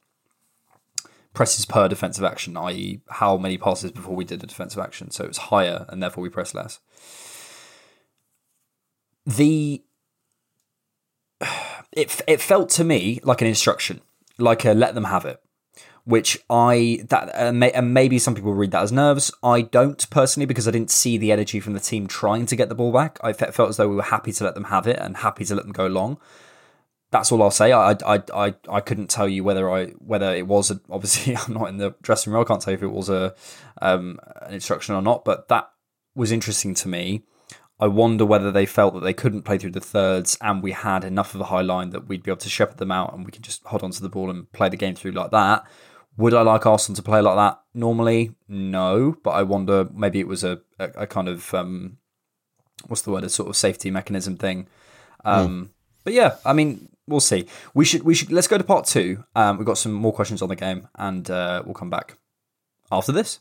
Presses per defensive action, that is, how many passes before we did a defensive action. So it was higher, and therefore we pressed less. The it it felt to me like an instruction, like a let them have it. Which I, that uh, may, and maybe some people read that as nerves. I don't personally, because I didn't see the energy from the team trying to get the ball back. I fe- felt as though we were happy to let them have it and happy to let them go long. That's all I'll say. I I I, I couldn't tell you whether I whether it was, a, obviously I'm not in the dressing room. I can't tell you if it was a um, an instruction or not, but that was interesting to me. I wonder whether they felt that they couldn't play through the thirds and we had enough of a high line that we'd be able to shepherd them out and we could just hold onto the ball and play the game through like that. Would I like Arsenal to play like that normally? No, but I wonder, maybe it was a, a, a kind of, um, what's the word, a sort of safety mechanism thing. Um, mm. But yeah, I mean, we'll see. We should, we should let's go to part two. Um, we've got some more questions on the game and uh, we'll come back after this.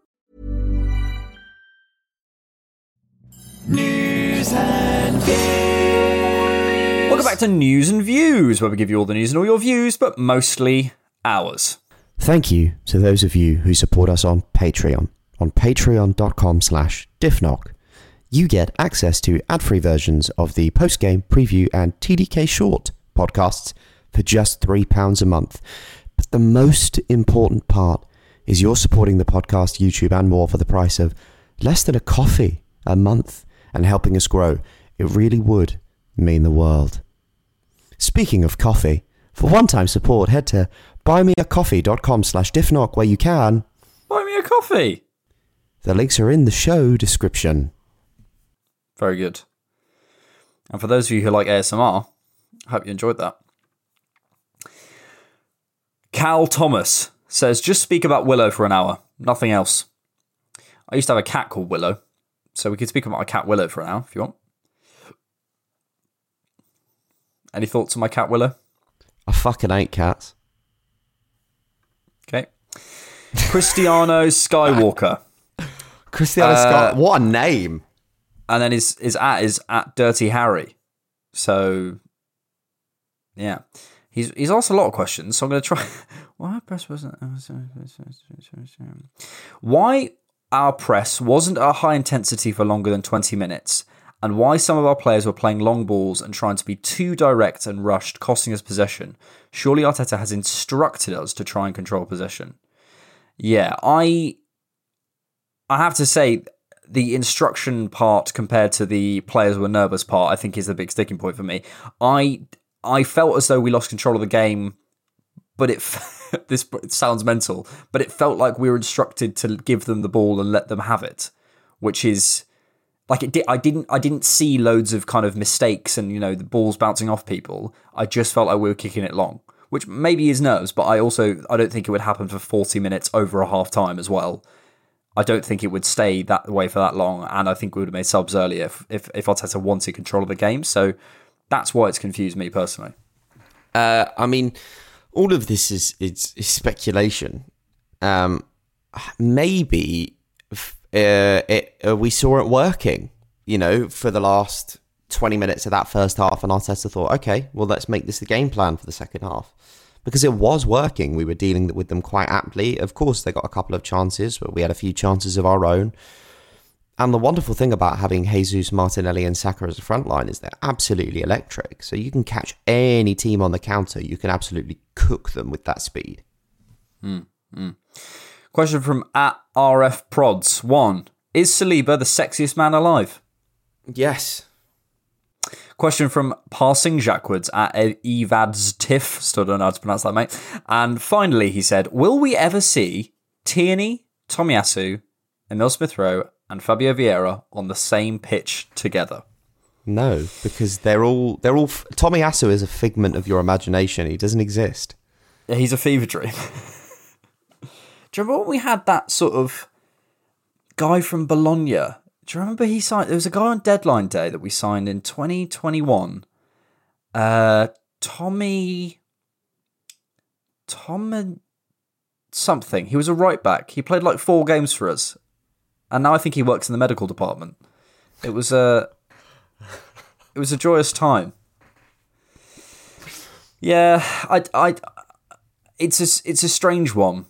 News and Views. Welcome back to News and Views, where we give you all the news and all your views, but mostly ours. Thank you to those of you who support us on Patreon. On patreon dot com slash diffnock, you get access to ad-free versions of the post-game preview and T D K short podcasts for just three pounds a month. But the most important part is you're supporting the podcast, YouTube, and more for the price of less than a coffee a month, and helping us grow. It really would mean the world. Speaking of coffee, for one-time support, head to buy me a coffee dot com slash diffnock where you can buy me a coffee. The links are in the show description. Very good. And for those of you who like A S M R, I hope you enjoyed that. Cal Thomas says, just speak about Willow for an hour, nothing else. I used to have a cat called Willow. So we could speak about my cat Willow for an hour, if you want. Any thoughts on my cat Willow? I fucking hate cats. Okay. Cristiano Skywalker. Cristiano uh, Skywalker. What a name. And then his, his at is at Dirty Harry. So, yeah. He's he's asked a lot of questions, so I'm going to try. Why press wasn't... Why... Our press wasn't at high intensity for longer than twenty minutes, and why some of our players were playing long balls and trying to be too direct and rushed, costing us possession. Surely Arteta has instructed us to try and control possession. Yeah, I I have to say the instruction part compared to the players were nervous part, I think, is the big sticking point for me. I I felt as though we lost control of the game, but it... This sounds mental, but it felt like we were instructed to give them the ball and let them have it, which is like it. Di- I didn't. I didn't see loads of kind of mistakes and, you know, the balls bouncing off people. I just felt like we were kicking it long, which maybe is nerves, but I also I don't think it would happen for forty minutes over a half time as well. I don't think it would stay that way for that long, and I think we would have made subs earlier if if, if Arteta wanted control of the game. So that's why it's confused me personally. Uh, I mean. All of this is is, is speculation. Um, maybe uh, it, uh, we saw it working, you know, for the last twenty minutes of that first half, and Arteta thought, okay, well, let's make this the game plan for the second half. Because it was working. We were dealing with them quite aptly. Of course, they got a couple of chances, but we had a few chances of our own. And the wonderful thing about having Jesus, Martinelli and Saka as a front line is they're absolutely electric. So you can catch any team on the counter. You can absolutely cook them with that speed. Mm, mm. Question from at R F Prods. One, is Saliba the sexiest man alive? Yes. Question from Passing Jackwards at Evads Tiff. Still don't know how to pronounce that, mate. And finally, he said, will we ever see Tierney, Tomiyasu, Emile Smith-Rowe and Fabio Vieira on the same pitch together? No, because they're all they're all. Tomiyasu is a figment of your imagination. He doesn't exist. Yeah, he's a fever dream. Do you remember when we had that sort of guy from Bologna? Do you remember he signed? There was a guy on deadline day that we signed in twenty twenty-one. Uh, Tommy, Tom, something. He was a right back. He played like four games for us. And now I think he works in the medical department. It was a, it was a joyous time. Yeah, I, I, it's a, it's a strange one.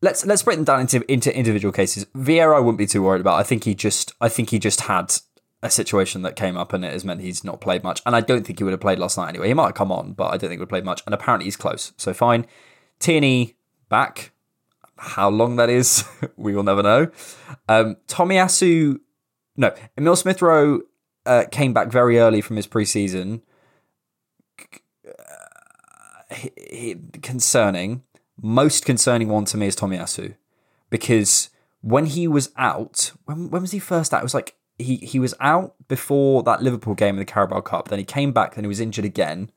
Let's let's break them down into into individual cases. Vieira I wouldn't be too worried about. I think he just, I think he just had a situation that came up and it has meant he's not played much. And I don't think he would have played last night anyway. He might have come on, but I don't think he would have played much. And apparently he's close, so fine. Tierney back. How long that is, we will never know. Um, Tomiyasu, no, Emile Smith-Rowe uh, came back very early from his pre-season. Uh, he, he, concerning, most concerning one to me is Tomiyasu, because when he was out, when when was he first out? It was like he, he was out before that Liverpool game in the Carabao Cup. Then he came back. Then he was injured again.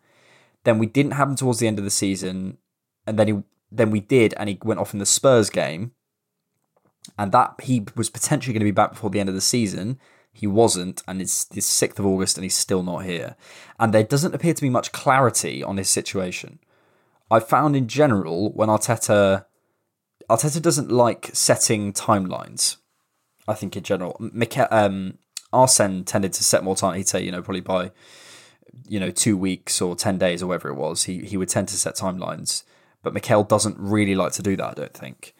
Then we didn't have him towards the end of the season, and then he then we did, and he went off in the Spurs game. And that he was potentially going to be back before the end of the season. He wasn't, and it's the sixth of August, and he's still not here. And there doesn't appear to be much clarity on his situation. I found in general when Arteta, Arteta doesn't like setting timelines. I think in general, Mikel, um, Arsene tended to set more time. He'd say, you know, probably by, you know, two weeks or ten days or whatever it was. He he would tend to set timelines, but Mikel doesn't really like to do that, I don't think.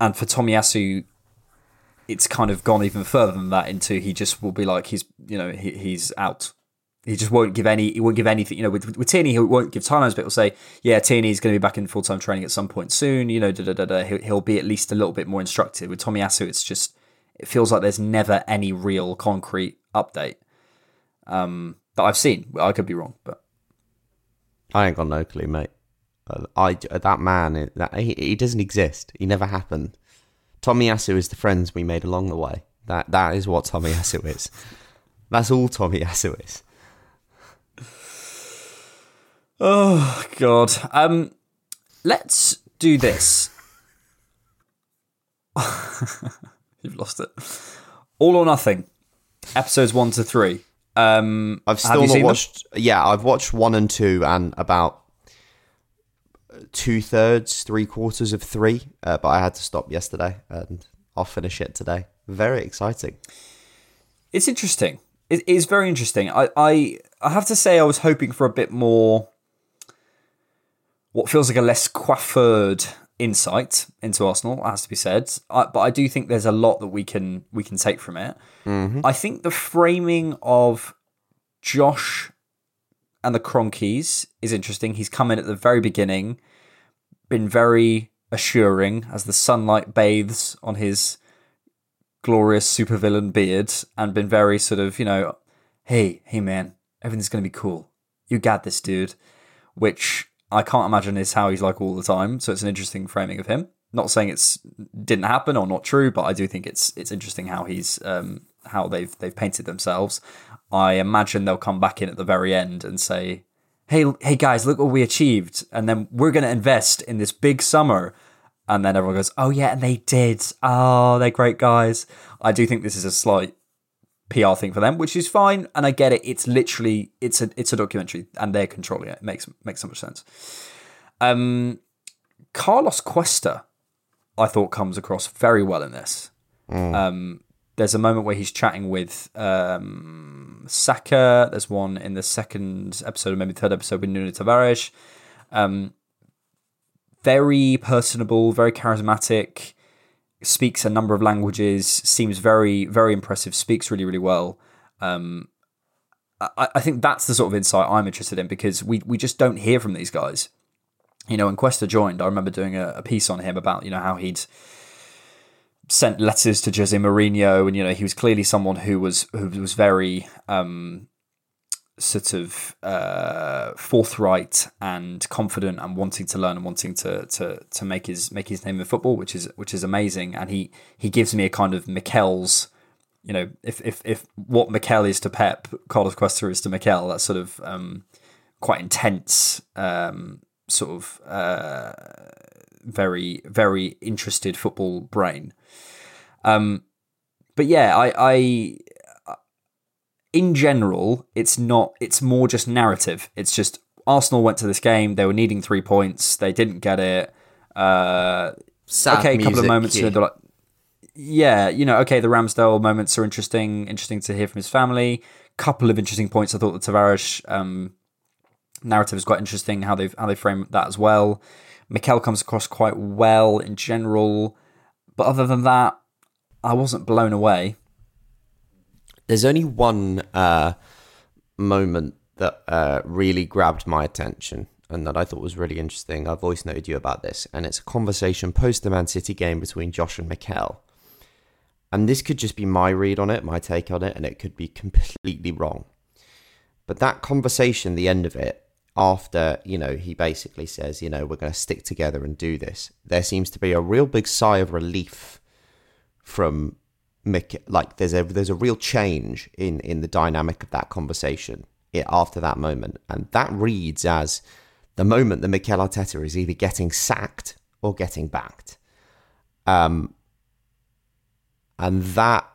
And for Tomiyasu, it's kind of gone even further than that. Into he just will be like he's you know he, he's out. He just won't give any. He won't give anything. You know, with, with Tierney, he won't give timelines, but he'll say, "Yeah, Tierney's going to be back in full time training at some point soon." You know, da da da da. He'll, he'll be at least a little bit more instructive. With Tomiyasu, it's just it feels like there's never any real concrete update um, that I've seen. Well, I could be wrong, but I ain't got no clue, mate. I that man, that he, he doesn't exist. He never happened. Tomiyasu is the friends we made along the way. That that is what Tomiyasu is. That's all Tomiyasu is. Oh God. Um, let's do this. You've lost it. All or Nothing, episodes one to three. Um, I've still not watched. Them? Yeah, I've watched one and two, and about two thirds, three quarters of three. Uh, but I had to stop yesterday, and I'll finish it today. Very exciting. It's interesting. It is very interesting. I, I I have to say I was hoping for a bit more, what feels like a less coiffured insight into Arsenal, it has to be said. I, but I do think there's a lot that we can we can take from it. Mm-hmm. I think the framing of Josh and the Cronkies is interesting. He's come in at the very beginning, been very assuring as the sunlight bathes on his glorious supervillain beard, and been very sort of, you know, hey, hey man, everything's going to be cool. You got this, dude. Which I can't imagine is how he's like all the time. So it's an interesting framing of him. Not saying it's didn't happen or not true, but I do think it's it's interesting how he's um, how they've they've painted themselves. I imagine they'll come back in at the very end and say, hey, hey guys, look what we achieved, and then we're going to invest in this big summer. And then everyone goes, oh yeah, and they did. Oh, they're great guys. I do think this is a slight P R thing for them, which is fine. And I get it. It's literally, it's a it's a documentary and they're controlling it. It makes, makes so much sense. Um, Carlos Cuesta, I thought, comes across very well in this. Mm. Um, there's a moment where he's chatting with um, Saka. There's one in the second episode, or maybe third episode, with Nuno Tavares. Um Very personable, very charismatic, speaks a number of languages, seems very, very impressive, speaks really, really well. Um, I, I think that's the sort of insight I'm interested in, because we we just don't hear from these guys. You know, when Cuesta joined, I remember doing a, a piece on him about, you know, how he'd sent letters to Jose Mourinho, and, you know, he was clearly someone who was, who was very... Um, sort of uh, forthright and confident and wanting to learn and wanting to to to make his make his name in football, which is which is amazing. And he he gives me a kind of Mikel's, you know, if if if what Mikel is to Pep, Carlos Cuesta is to Mikel. That sort of um, quite intense, um, sort of uh, very very interested football brain. Um, but yeah, I. I in general, it's not. It's more just narrative. It's just Arsenal went to this game. They were needing three points. They didn't get it. Uh, Sad okay, a couple music, of moments. Yeah. You know, like, yeah, you know. Okay, the Ramsdale moments are interesting. Interesting to hear from his family. Couple of interesting points. I thought the Tavares um, narrative is quite interesting. How they how they frame that as well. Mikel comes across quite well in general, but other than that, I wasn't blown away. There's only one uh, moment that uh, really grabbed my attention and that I thought was really interesting. I voice noted you about this, and it's a conversation post the Man City game between Josh and Mikel. And this could just be my read on it, my take on it, and it could be completely wrong. But that conversation, the end of it, after, you know, he basically says, you know, we're going to stick together and do this, there seems to be a real big sigh of relief from Mick. Like there's a there's a real change in in the dynamic of that conversation after that moment, and that reads as the moment that Mikel Arteta is either getting sacked or getting backed, um, and that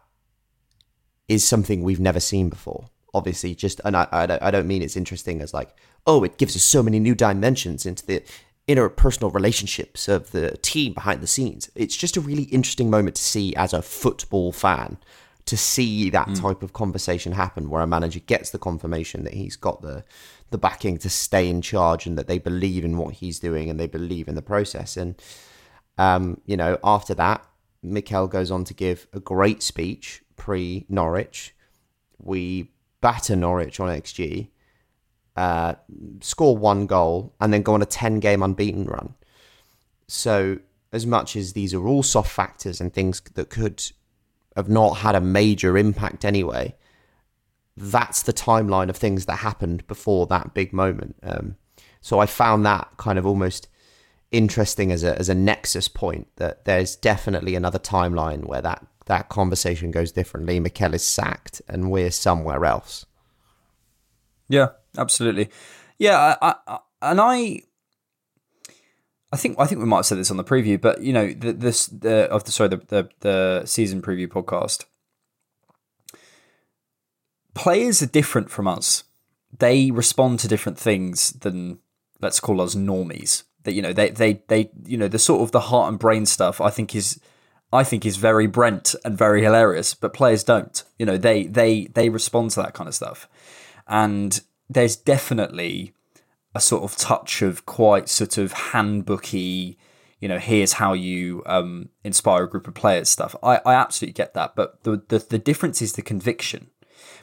is something we've never seen before. Obviously, just and I, I, don't, I don't mean it's interesting as like, oh, it gives us so many new dimensions into the interpersonal relationships of the team behind the scenes. It's just a really interesting moment to see as a football fan, to see that mm. type of conversation happen where a manager gets the confirmation that he's got the the backing to stay in charge and that they believe in what he's doing and they believe in the process. And, um, you know, after that, Mikel goes on to give a great speech pre-Norwich. We batter Norwich on X G, uh, score one goal, and then go on a ten-game unbeaten run. So as much as these are all soft factors and things that could have not had a major impact anyway, that's the timeline of things that happened before that big moment. Um, so I found that kind of almost interesting as a as a nexus point, that there's definitely another timeline where that that conversation goes differently. Mikel is sacked and we're somewhere else. Yeah, absolutely. Yeah, I, I, and I, I think I think we might have said this on the preview, but you know, the, this the of the sorry the, the the season preview podcast. Players are different from us. They respond to different things than, let's call us normies. That, you know, they they they you know, the sort of the heart and brain stuff, I think is. I think is very Brent and very hilarious, but players don't. You know, they they they respond to that kind of stuff, and there's definitely a sort of touch of quite sort of handbooky, you know, here's how you um, inspire a group of players stuff. I, I absolutely get that, but the, the the difference is the conviction,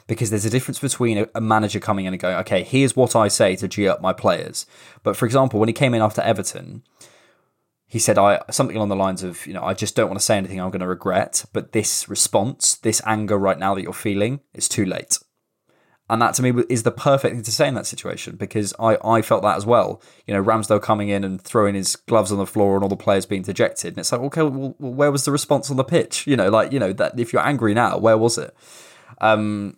because there's a difference between a, a manager coming in and going, okay, here's what I say to G up my players. But for example, when he came in after Everton, he said I something along the lines of, you know, I just don't want to say anything I'm going to regret, but this response, this anger right now that you're feeling, it's too late. And that to me is the perfect thing to say in that situation, because I, I felt that as well. You know, Ramsdale coming in and throwing his gloves on the floor and all the players being dejected. And it's like, okay, well, where was the response on the pitch? You know, like, you know, that if you're angry now, where was it? Um,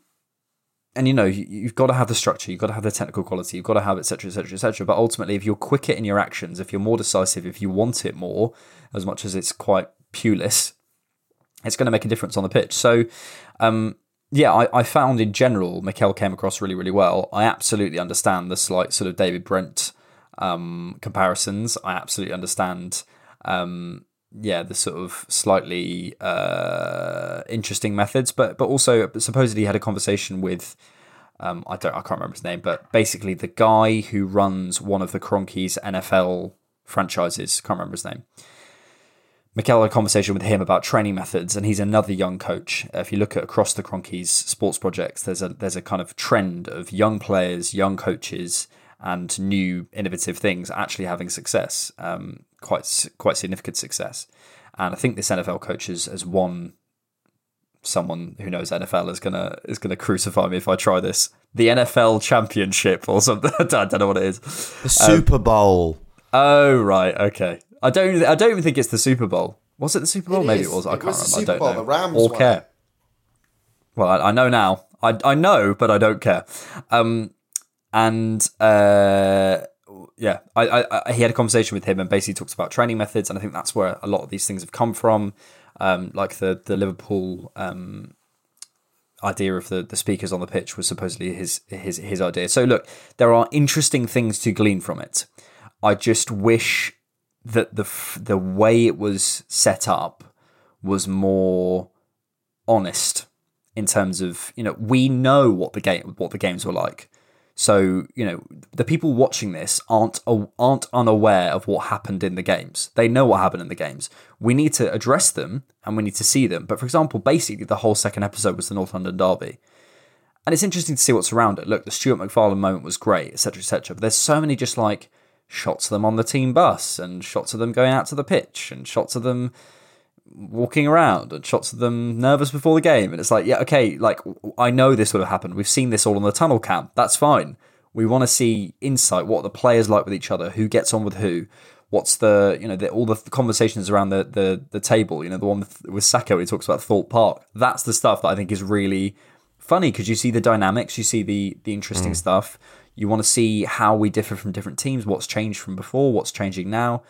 and, you know, you, you've got to have the structure, you've got to have the technical quality, you've got to have et cetera, et cetera, et cetera. But ultimately, if you're quicker in your actions, if you're more decisive, if you want it more, as much as it's quite Pulis, it's going to make a difference on the pitch. So, um, yeah, I, I found in general, Mikel came across really, really well. I absolutely understand the slight sort of David Brent um, comparisons. I absolutely understand, um, yeah, the sort of slightly uh, interesting methods, but but also supposedly had a conversation with, um, I don't, I can't remember his name, but basically the guy who runs one of the Cronkies N F L franchises. Can't remember his name. Mikel had a conversation with him about training methods, and he's another young coach. If you look at across the Cronkies sports projects, there's a there's a kind of trend of young players, young coaches, and new innovative things actually having success, um, quite quite significant success. And I think this N F L coach has, has won. Someone who knows N F L is gonna is gonna crucify me if I try this. The N F L Championship or something. I don't know what it is. The Super Bowl. Um, oh right, okay. I don't. I don't even think it's the Super Bowl. Was it the Super Bowl? It Maybe is. it was. I it can't was remember. The Super I don't Bowl, know. The Rams or care. Well, I, I know now. I I know, but I don't care. Um, and uh, yeah, I, I, I he had a conversation with him and basically talked about training methods, and I think that's where a lot of these things have come from. Um, like the the Liverpool um idea of the the speakers on the pitch was supposedly his his his idea. So look, there are interesting things to glean from it. I just wish that the the way it was set up was more honest in terms of, you know, we know what the game what the games were like, so, you know, the people watching this aren't aren't unaware of what happened in the games. They know what happened in the games. We need to address them and we need to see them. But for example, basically the whole second episode was the North London derby, and it's interesting to see what's around it. Look, the Stuart McFarlane moment was great, etc, etc, but there's so many just like shots of them on the team bus, and shots of them going out to the pitch, and shots of them walking around, and shots of them nervous before the game. And it's like, yeah, okay, like I know this would have happened. We've seen this all on the tunnel cam. That's fine. We want to see insight, what the players like with each other, who gets on with who, what's the, you know, the, all the conversations around the, the the table, you know, the one with, with Saka where he talks about Thorpe Park. That's the stuff that I think is really funny because you see the dynamics, you see the the interesting mm. stuff. You want to see how we differ from different teams, what's changed from before, what's changing now.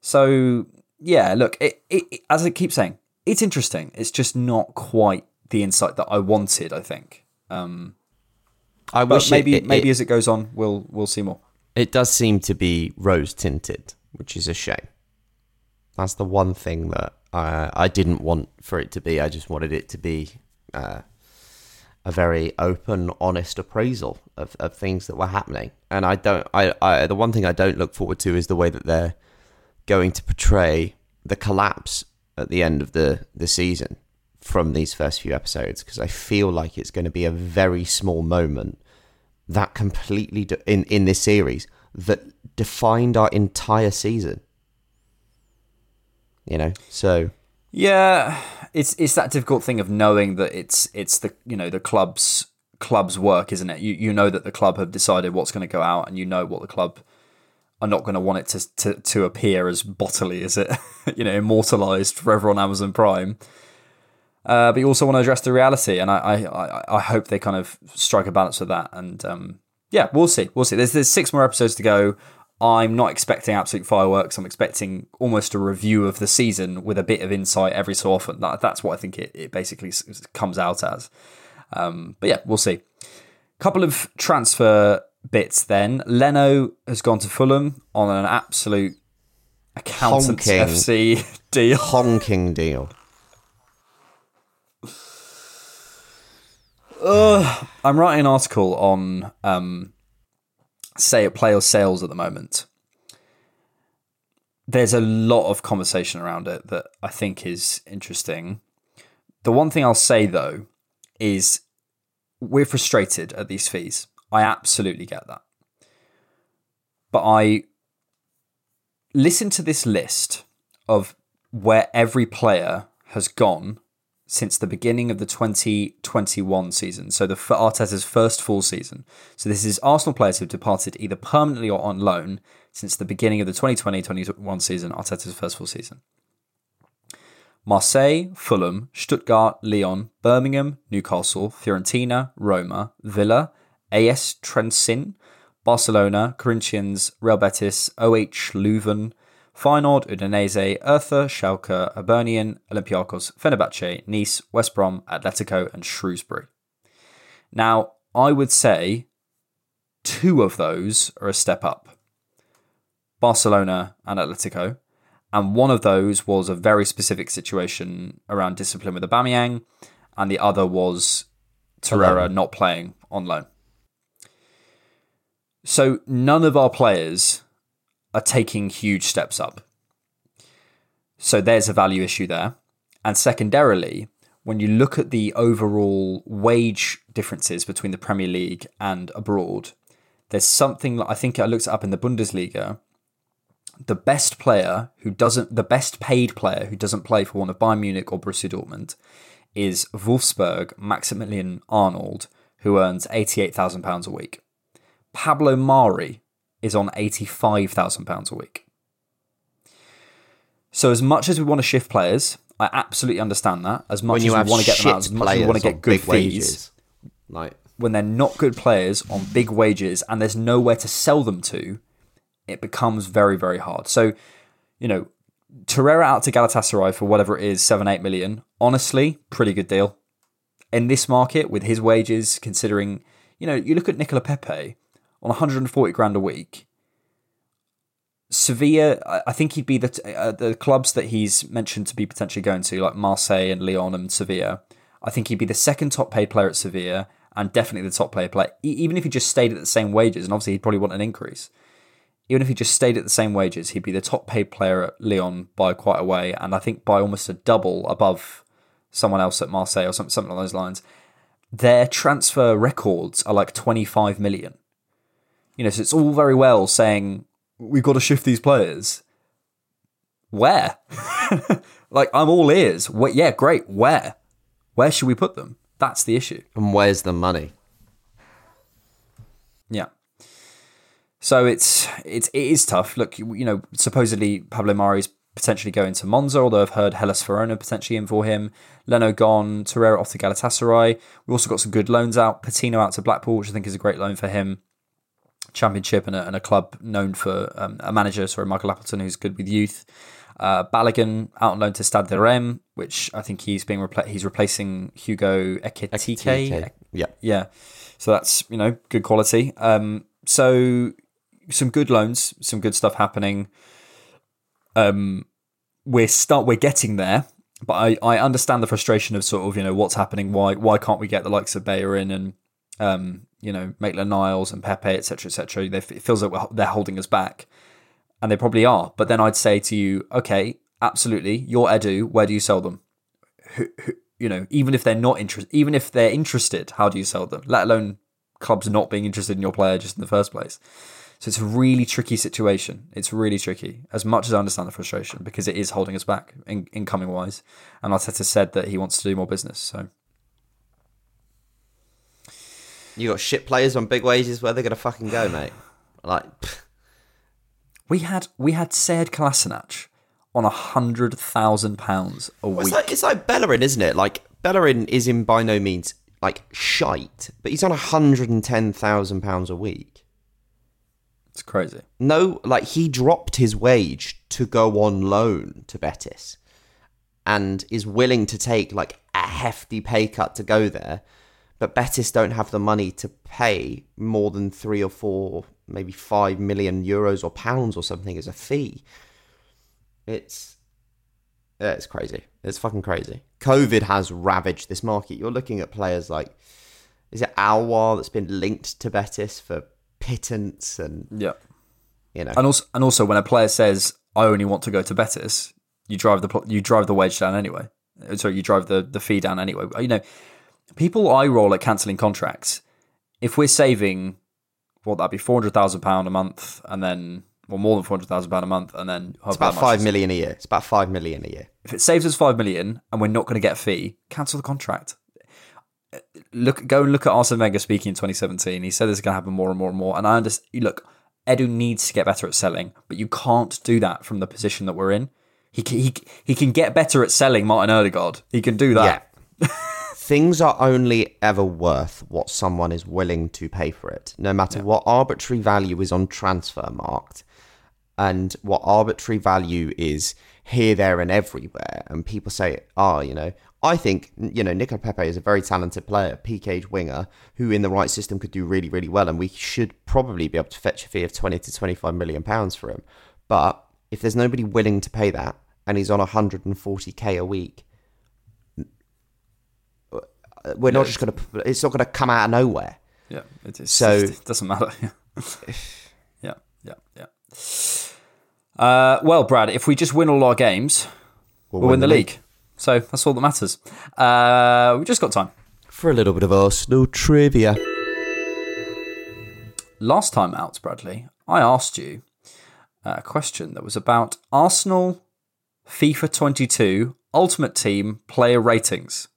So, yeah, look, it, it, it, as I keep saying, it's interesting. It's just not quite the insight that I wanted, I think. Um, I wish maybe it, it, maybe it, as it goes on, we'll we'll see more. It does seem to be rose-tinted, which is a shame. That's the one thing that uh, I didn't want for it to be. I just wanted it to be uh, a very open, honest appraisal of, of things that were happening. And I don't. I, I the one thing I don't look forward to is the way that they're going to portray the collapse at the end of the, the season from these first few episodes, because I feel like it's going to be a very small moment that completely de- in, in this series that defined our entire season, you know. So yeah, it's it's that difficult thing of knowing that it's it's the, you know, the club's club's work, isn't it? You you know that the club have decided what's going to go out, and you know what the club are not going to want it to to, to appear as bottily, is it? You know, immortalized forever on Amazon Prime. Uh, but you also want to address the reality, and I, I, I hope they kind of strike a balance with that. And um, yeah, we'll see. We'll see. There's there's six more episodes to go. I'm not expecting absolute fireworks. I'm expecting almost a review of the season with a bit of insight every so often. That, that's what I think it, it basically comes out as. Um, but yeah, we'll see. Couple of transfer bits then. Leno has gone to Fulham on an absolute accountant F C deal. Honking deal. Uh, I'm writing an article on um, say player sales at the moment. There's a lot of conversation around it that I think is interesting. The one thing I'll say, though, is we're frustrated at these fees. I absolutely get that. But I listen to this list of where every player has gone since the beginning of the twenty twenty-one season, so the Arteta's first full season. So this is Arsenal players who've departed either permanently or on loan since the beginning of the twenty twenty twenty-one season, Arteta's first full season. Marseille, Fulham, Stuttgart, Lyon, Birmingham, Newcastle, Fiorentina, Roma, Villa, A S Trentin, Barcelona, Corinthians, Real Betis, O H Leuven, Feyenoord, Udinese, Hertha, Schalke, Hibernian, Olympiacos, Fenerbahce, Nice, West Brom, Atletico and Shrewsbury. Now, I would say two of those are a step up. Barcelona and Atletico. And one of those was a very specific situation around discipline with Aubameyang. And the other was Torreira not playing on loan. So none of our players are taking huge steps up. So there's a value issue there. And secondarily, when you look at the overall wage differences between the Premier League and abroad, there's something that I think I looked up in the Bundesliga. The best player who doesn't, the best paid player who doesn't play for one of Bayern Munich or Borussia Dortmund is Wolfsburg Maximilian Arnold, who earns eighty-eight thousand pounds a week. Pablo Mari is on eighty-five thousand pounds a week. So as much as we want to shift players, I absolutely understand that. As much as we want to get them out, as much as we want to get good fees, like when they're not good players on big wages and there's nowhere to sell them to, it becomes very, very hard. So, you know, Torreira out to Galatasaray for whatever it is, seven, eight million. Honestly, pretty good deal. In this market, with his wages, considering, you know, you look at Nicola Pepe, on one hundred forty grand a week. Sevilla, I think he'd be the uh, the clubs that he's mentioned to be potentially going to, like Marseille and Lyon and Sevilla. I think he'd be the second top paid player at Sevilla and definitely the top player player. Even if he just stayed at the same wages, and obviously he'd probably want an increase. Even if he just stayed at the same wages, he'd be the top paid player at Lyon by quite a way, and I think by almost a double above someone else at Marseille or something, something along those lines. Their transfer records are like twenty-five million. You know, so it's all very well saying we've got to shift these players. Where? Like, I'm all ears. What, yeah, great. Where? Where should we put them? That's the issue. And where's the money? Yeah. So it's it's it is tough. Look, you, you know, supposedly Pablo Mari's potentially going to Monza, although I've heard Hellas Verona potentially in for him. Leno gone, Torreira off to Galatasaray. We also got some good loans out. Patino out to Blackpool, which I think is a great loan for him. Championship and a, and a club known for um, a manager, sorry, Michael Appleton, who's good with youth. Uh, Balogun out on loan to Stade de Reims, which I think he's being repla- he's replacing Hugo Ekitike. Yeah, yeah. So that's, you know, good quality. Um, so some good loans, some good stuff happening. Um, we're start we're getting there, but I, I understand the frustration of sort of, you know, what's happening. Why why can't we get the likes of Bayer in and um, you know, Maitland-Niles and Pepe, et cetera, et cetera. It feels like we're, they're holding us back. And they probably are. But then I'd say to you, okay, absolutely, you're Edu, where do you sell them? Who, who, you know, even if they're not interested, even if they're interested, how do you sell them? Let alone clubs not being interested in your player just in the first place. So it's a really tricky situation. It's really tricky, as much as I understand the frustration, because it is holding us back in incoming wise. And Arteta said that he wants to do more business. So you got shit players on big wages, where they're going to fucking go, mate. Like... We had we had Sead Kolasinac on a hundred thousand pounds a week. It's like, it's like Bellerin, isn't it? Like Bellerin is in by no means like shite, but he's on a hundred and ten thousand pounds a week. It's crazy. No, like he dropped his wage to go on loan to Betis, and is willing to take like a hefty pay cut to go there, but Betis don't have the money to pay more than three or four. Maybe five million euros or pounds or something as a fee. It's yeah, it's crazy. It's fucking crazy. COVID has ravaged this market. You're looking at players like, is it Alwar that's been linked to Betis for pittance and yeah, you know. And also, and also, when a player says, "I only want to go to Betis," you drive the you drive the wage down anyway. Sorry, you drive the the fee down anyway. You know, people eye roll at cancelling contracts. If we're saving. Well, that'd be four hundred thousand pounds a month, and then, well, more than four hundred thousand pounds a month, and then... It's about five million a year. It's about five million a year. If it saves us five million and we're not going to get a fee, cancel the contract. Look, go and look at Arsene Wenger speaking in twenty seventeen. He said this is going to happen more and more and more. And I understand, look, Edu needs to get better at selling, but you can't do that from the position that we're in. He can, he, he can get better at selling Martin Ødegaard. He can do that. Yeah. Things are only ever worth what someone is willing to pay for it, no matter yeah. what arbitrary value is on Transfermarkt and what arbitrary value is here, there and everywhere. And people say, ah, oh, you know, I think, you know, Nicola Pepe is a very talented player, P K winger, who in the right system could do really, really well. And we should probably be able to fetch a fee of twenty to twenty-five million pounds for him. But if there's nobody willing to pay that and he's on one hundred forty K a week, we're not yeah, just going to, it's not going to come out of nowhere. Yeah, it is. So it doesn't matter. yeah, yeah, yeah. Uh, well, Brad, if we just win all our games, we'll, we'll win, win the league. league. So that's all that matters. Uh, we've just got time for a little bit of Arsenal trivia. Last time out, Bradley, I asked you a question that was about Arsenal FIFA twenty-two Ultimate Team player ratings.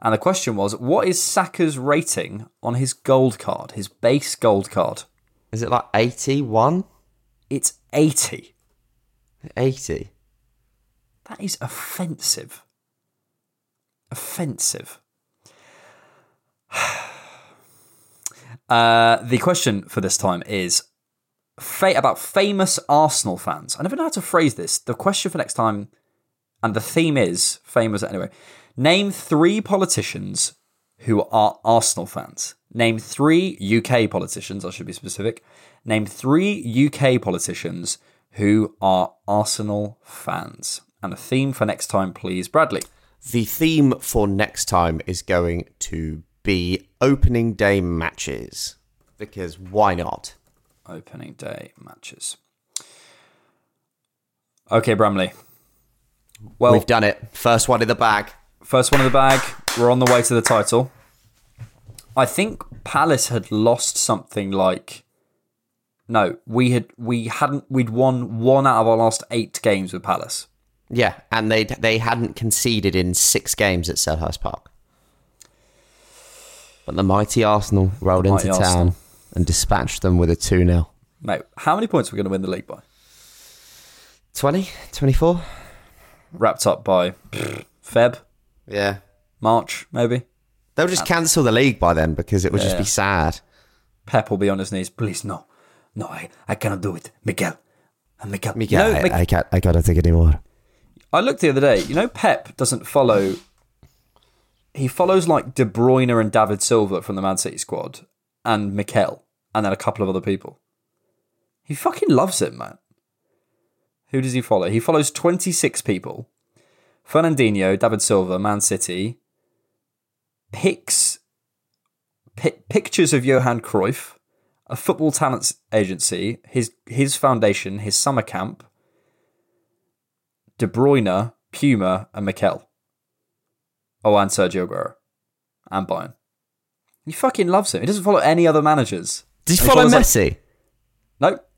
And the question was, what is Saka's rating on his gold card, his base gold card? Is it like eighty-one? It's eighty. eighty? That is offensive. Offensive. uh, the question for this time is fa- about famous Arsenal fans. I never know how to phrase this. The question for next time, and the theme is famous anyway. Name three politicians who are Arsenal fans. Name three U K politicians. I should be specific. Name three U K politicians who are Arsenal fans. And a theme for next time, please, Bradley. The theme for next time is going to be opening day matches. Because why not? Opening day matches. Okay, Bramley. Well, we've done it. First one in the bag. First one in the bag. We're on the way to the title. I think Palace had lost something like... No, we had, we hadn't, we'd won one out of our last eight games with Palace. Yeah, and they they hadn't conceded in six games at Selhurst Park. But the mighty Arsenal rolled the into town Arsenal. And dispatched them with a two nil. Mate, how many points are we going to win the league by? twenty? twenty-four? Wrapped up by Feb? Yeah. March, maybe? They'll just cancel the league by then because it will yeah. just be sad. Pep will be on his knees. Please, no. No, I, I cannot do it. Miguel. Miguel. Miguel, you know, I, Miguel. I, can't, I can't think anymore. I looked the other day. You know, Pep doesn't follow... He follows like De Bruyne and David Silva from the Man City squad and Mikel and then a couple of other people. He fucking loves it, man. Who does he follow? He follows twenty-six people. Fernandinho, David Silva, Man City. Pics, pi- pictures of Johan Cruyff, a football talents agency, his his foundation, his summer camp, De Bruyne, Puma and Mikel. Oh, and Sergio Aguero. And Bayern. He fucking loves him. He doesn't follow any other managers. Does he, he follow Messi? Like... Nope.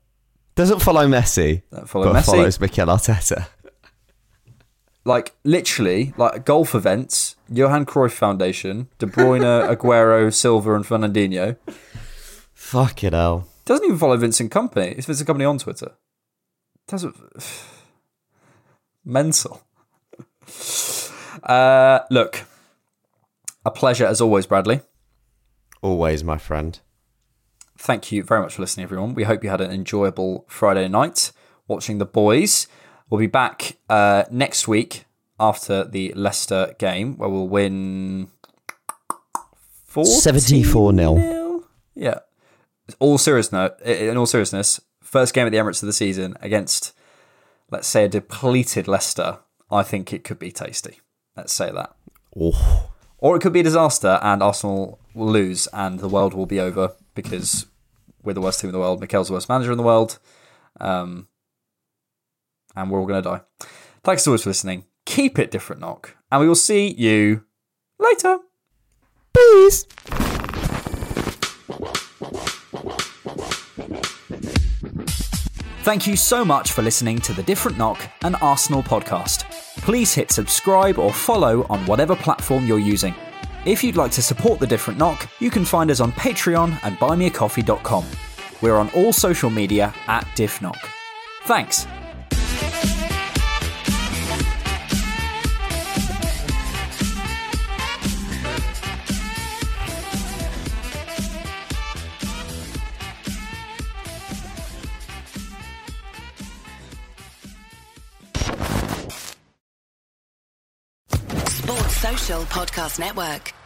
Doesn't follow Messi. Don't follow but Messi. Follows Mikel Arteta. Like, literally, like, golf events, Johan Cruyff Foundation, De Bruyne, Aguero, Silva and Fernandinho. Fucking hell. Doesn't even follow Vincent Kompany. It's Vincent Kompany on Twitter. Doesn't... Mental. Uh, look, a pleasure as always, Bradley. Always, my friend. Thank you very much for listening, everyone. We hope you had an enjoyable Friday night watching the boys. We'll be back uh, next week after the Leicester game, where we'll win seventy-four nil. Yeah. All serious no- in all seriousness, first game at the Emirates of the season against, let's say, a depleted Leicester. I think it could be tasty. Let's say that. Oh. Or it could be a disaster and Arsenal will lose and the world will be over because we're the worst team in the world, Mikel's the worst manager in the world, um, and we're all going to die. Thanks so much for listening. Keep it different, Nock, and we will see you later. Peace. Thank you so much for listening to the Different Knock and Arsenal podcast. Please hit subscribe or follow on whatever platform you're using. If you'd like to support the Different Knock, you can find us on Patreon and buy me a coffee dot com. We're on all social media at DiffKnock. Thanks. Podcast Network.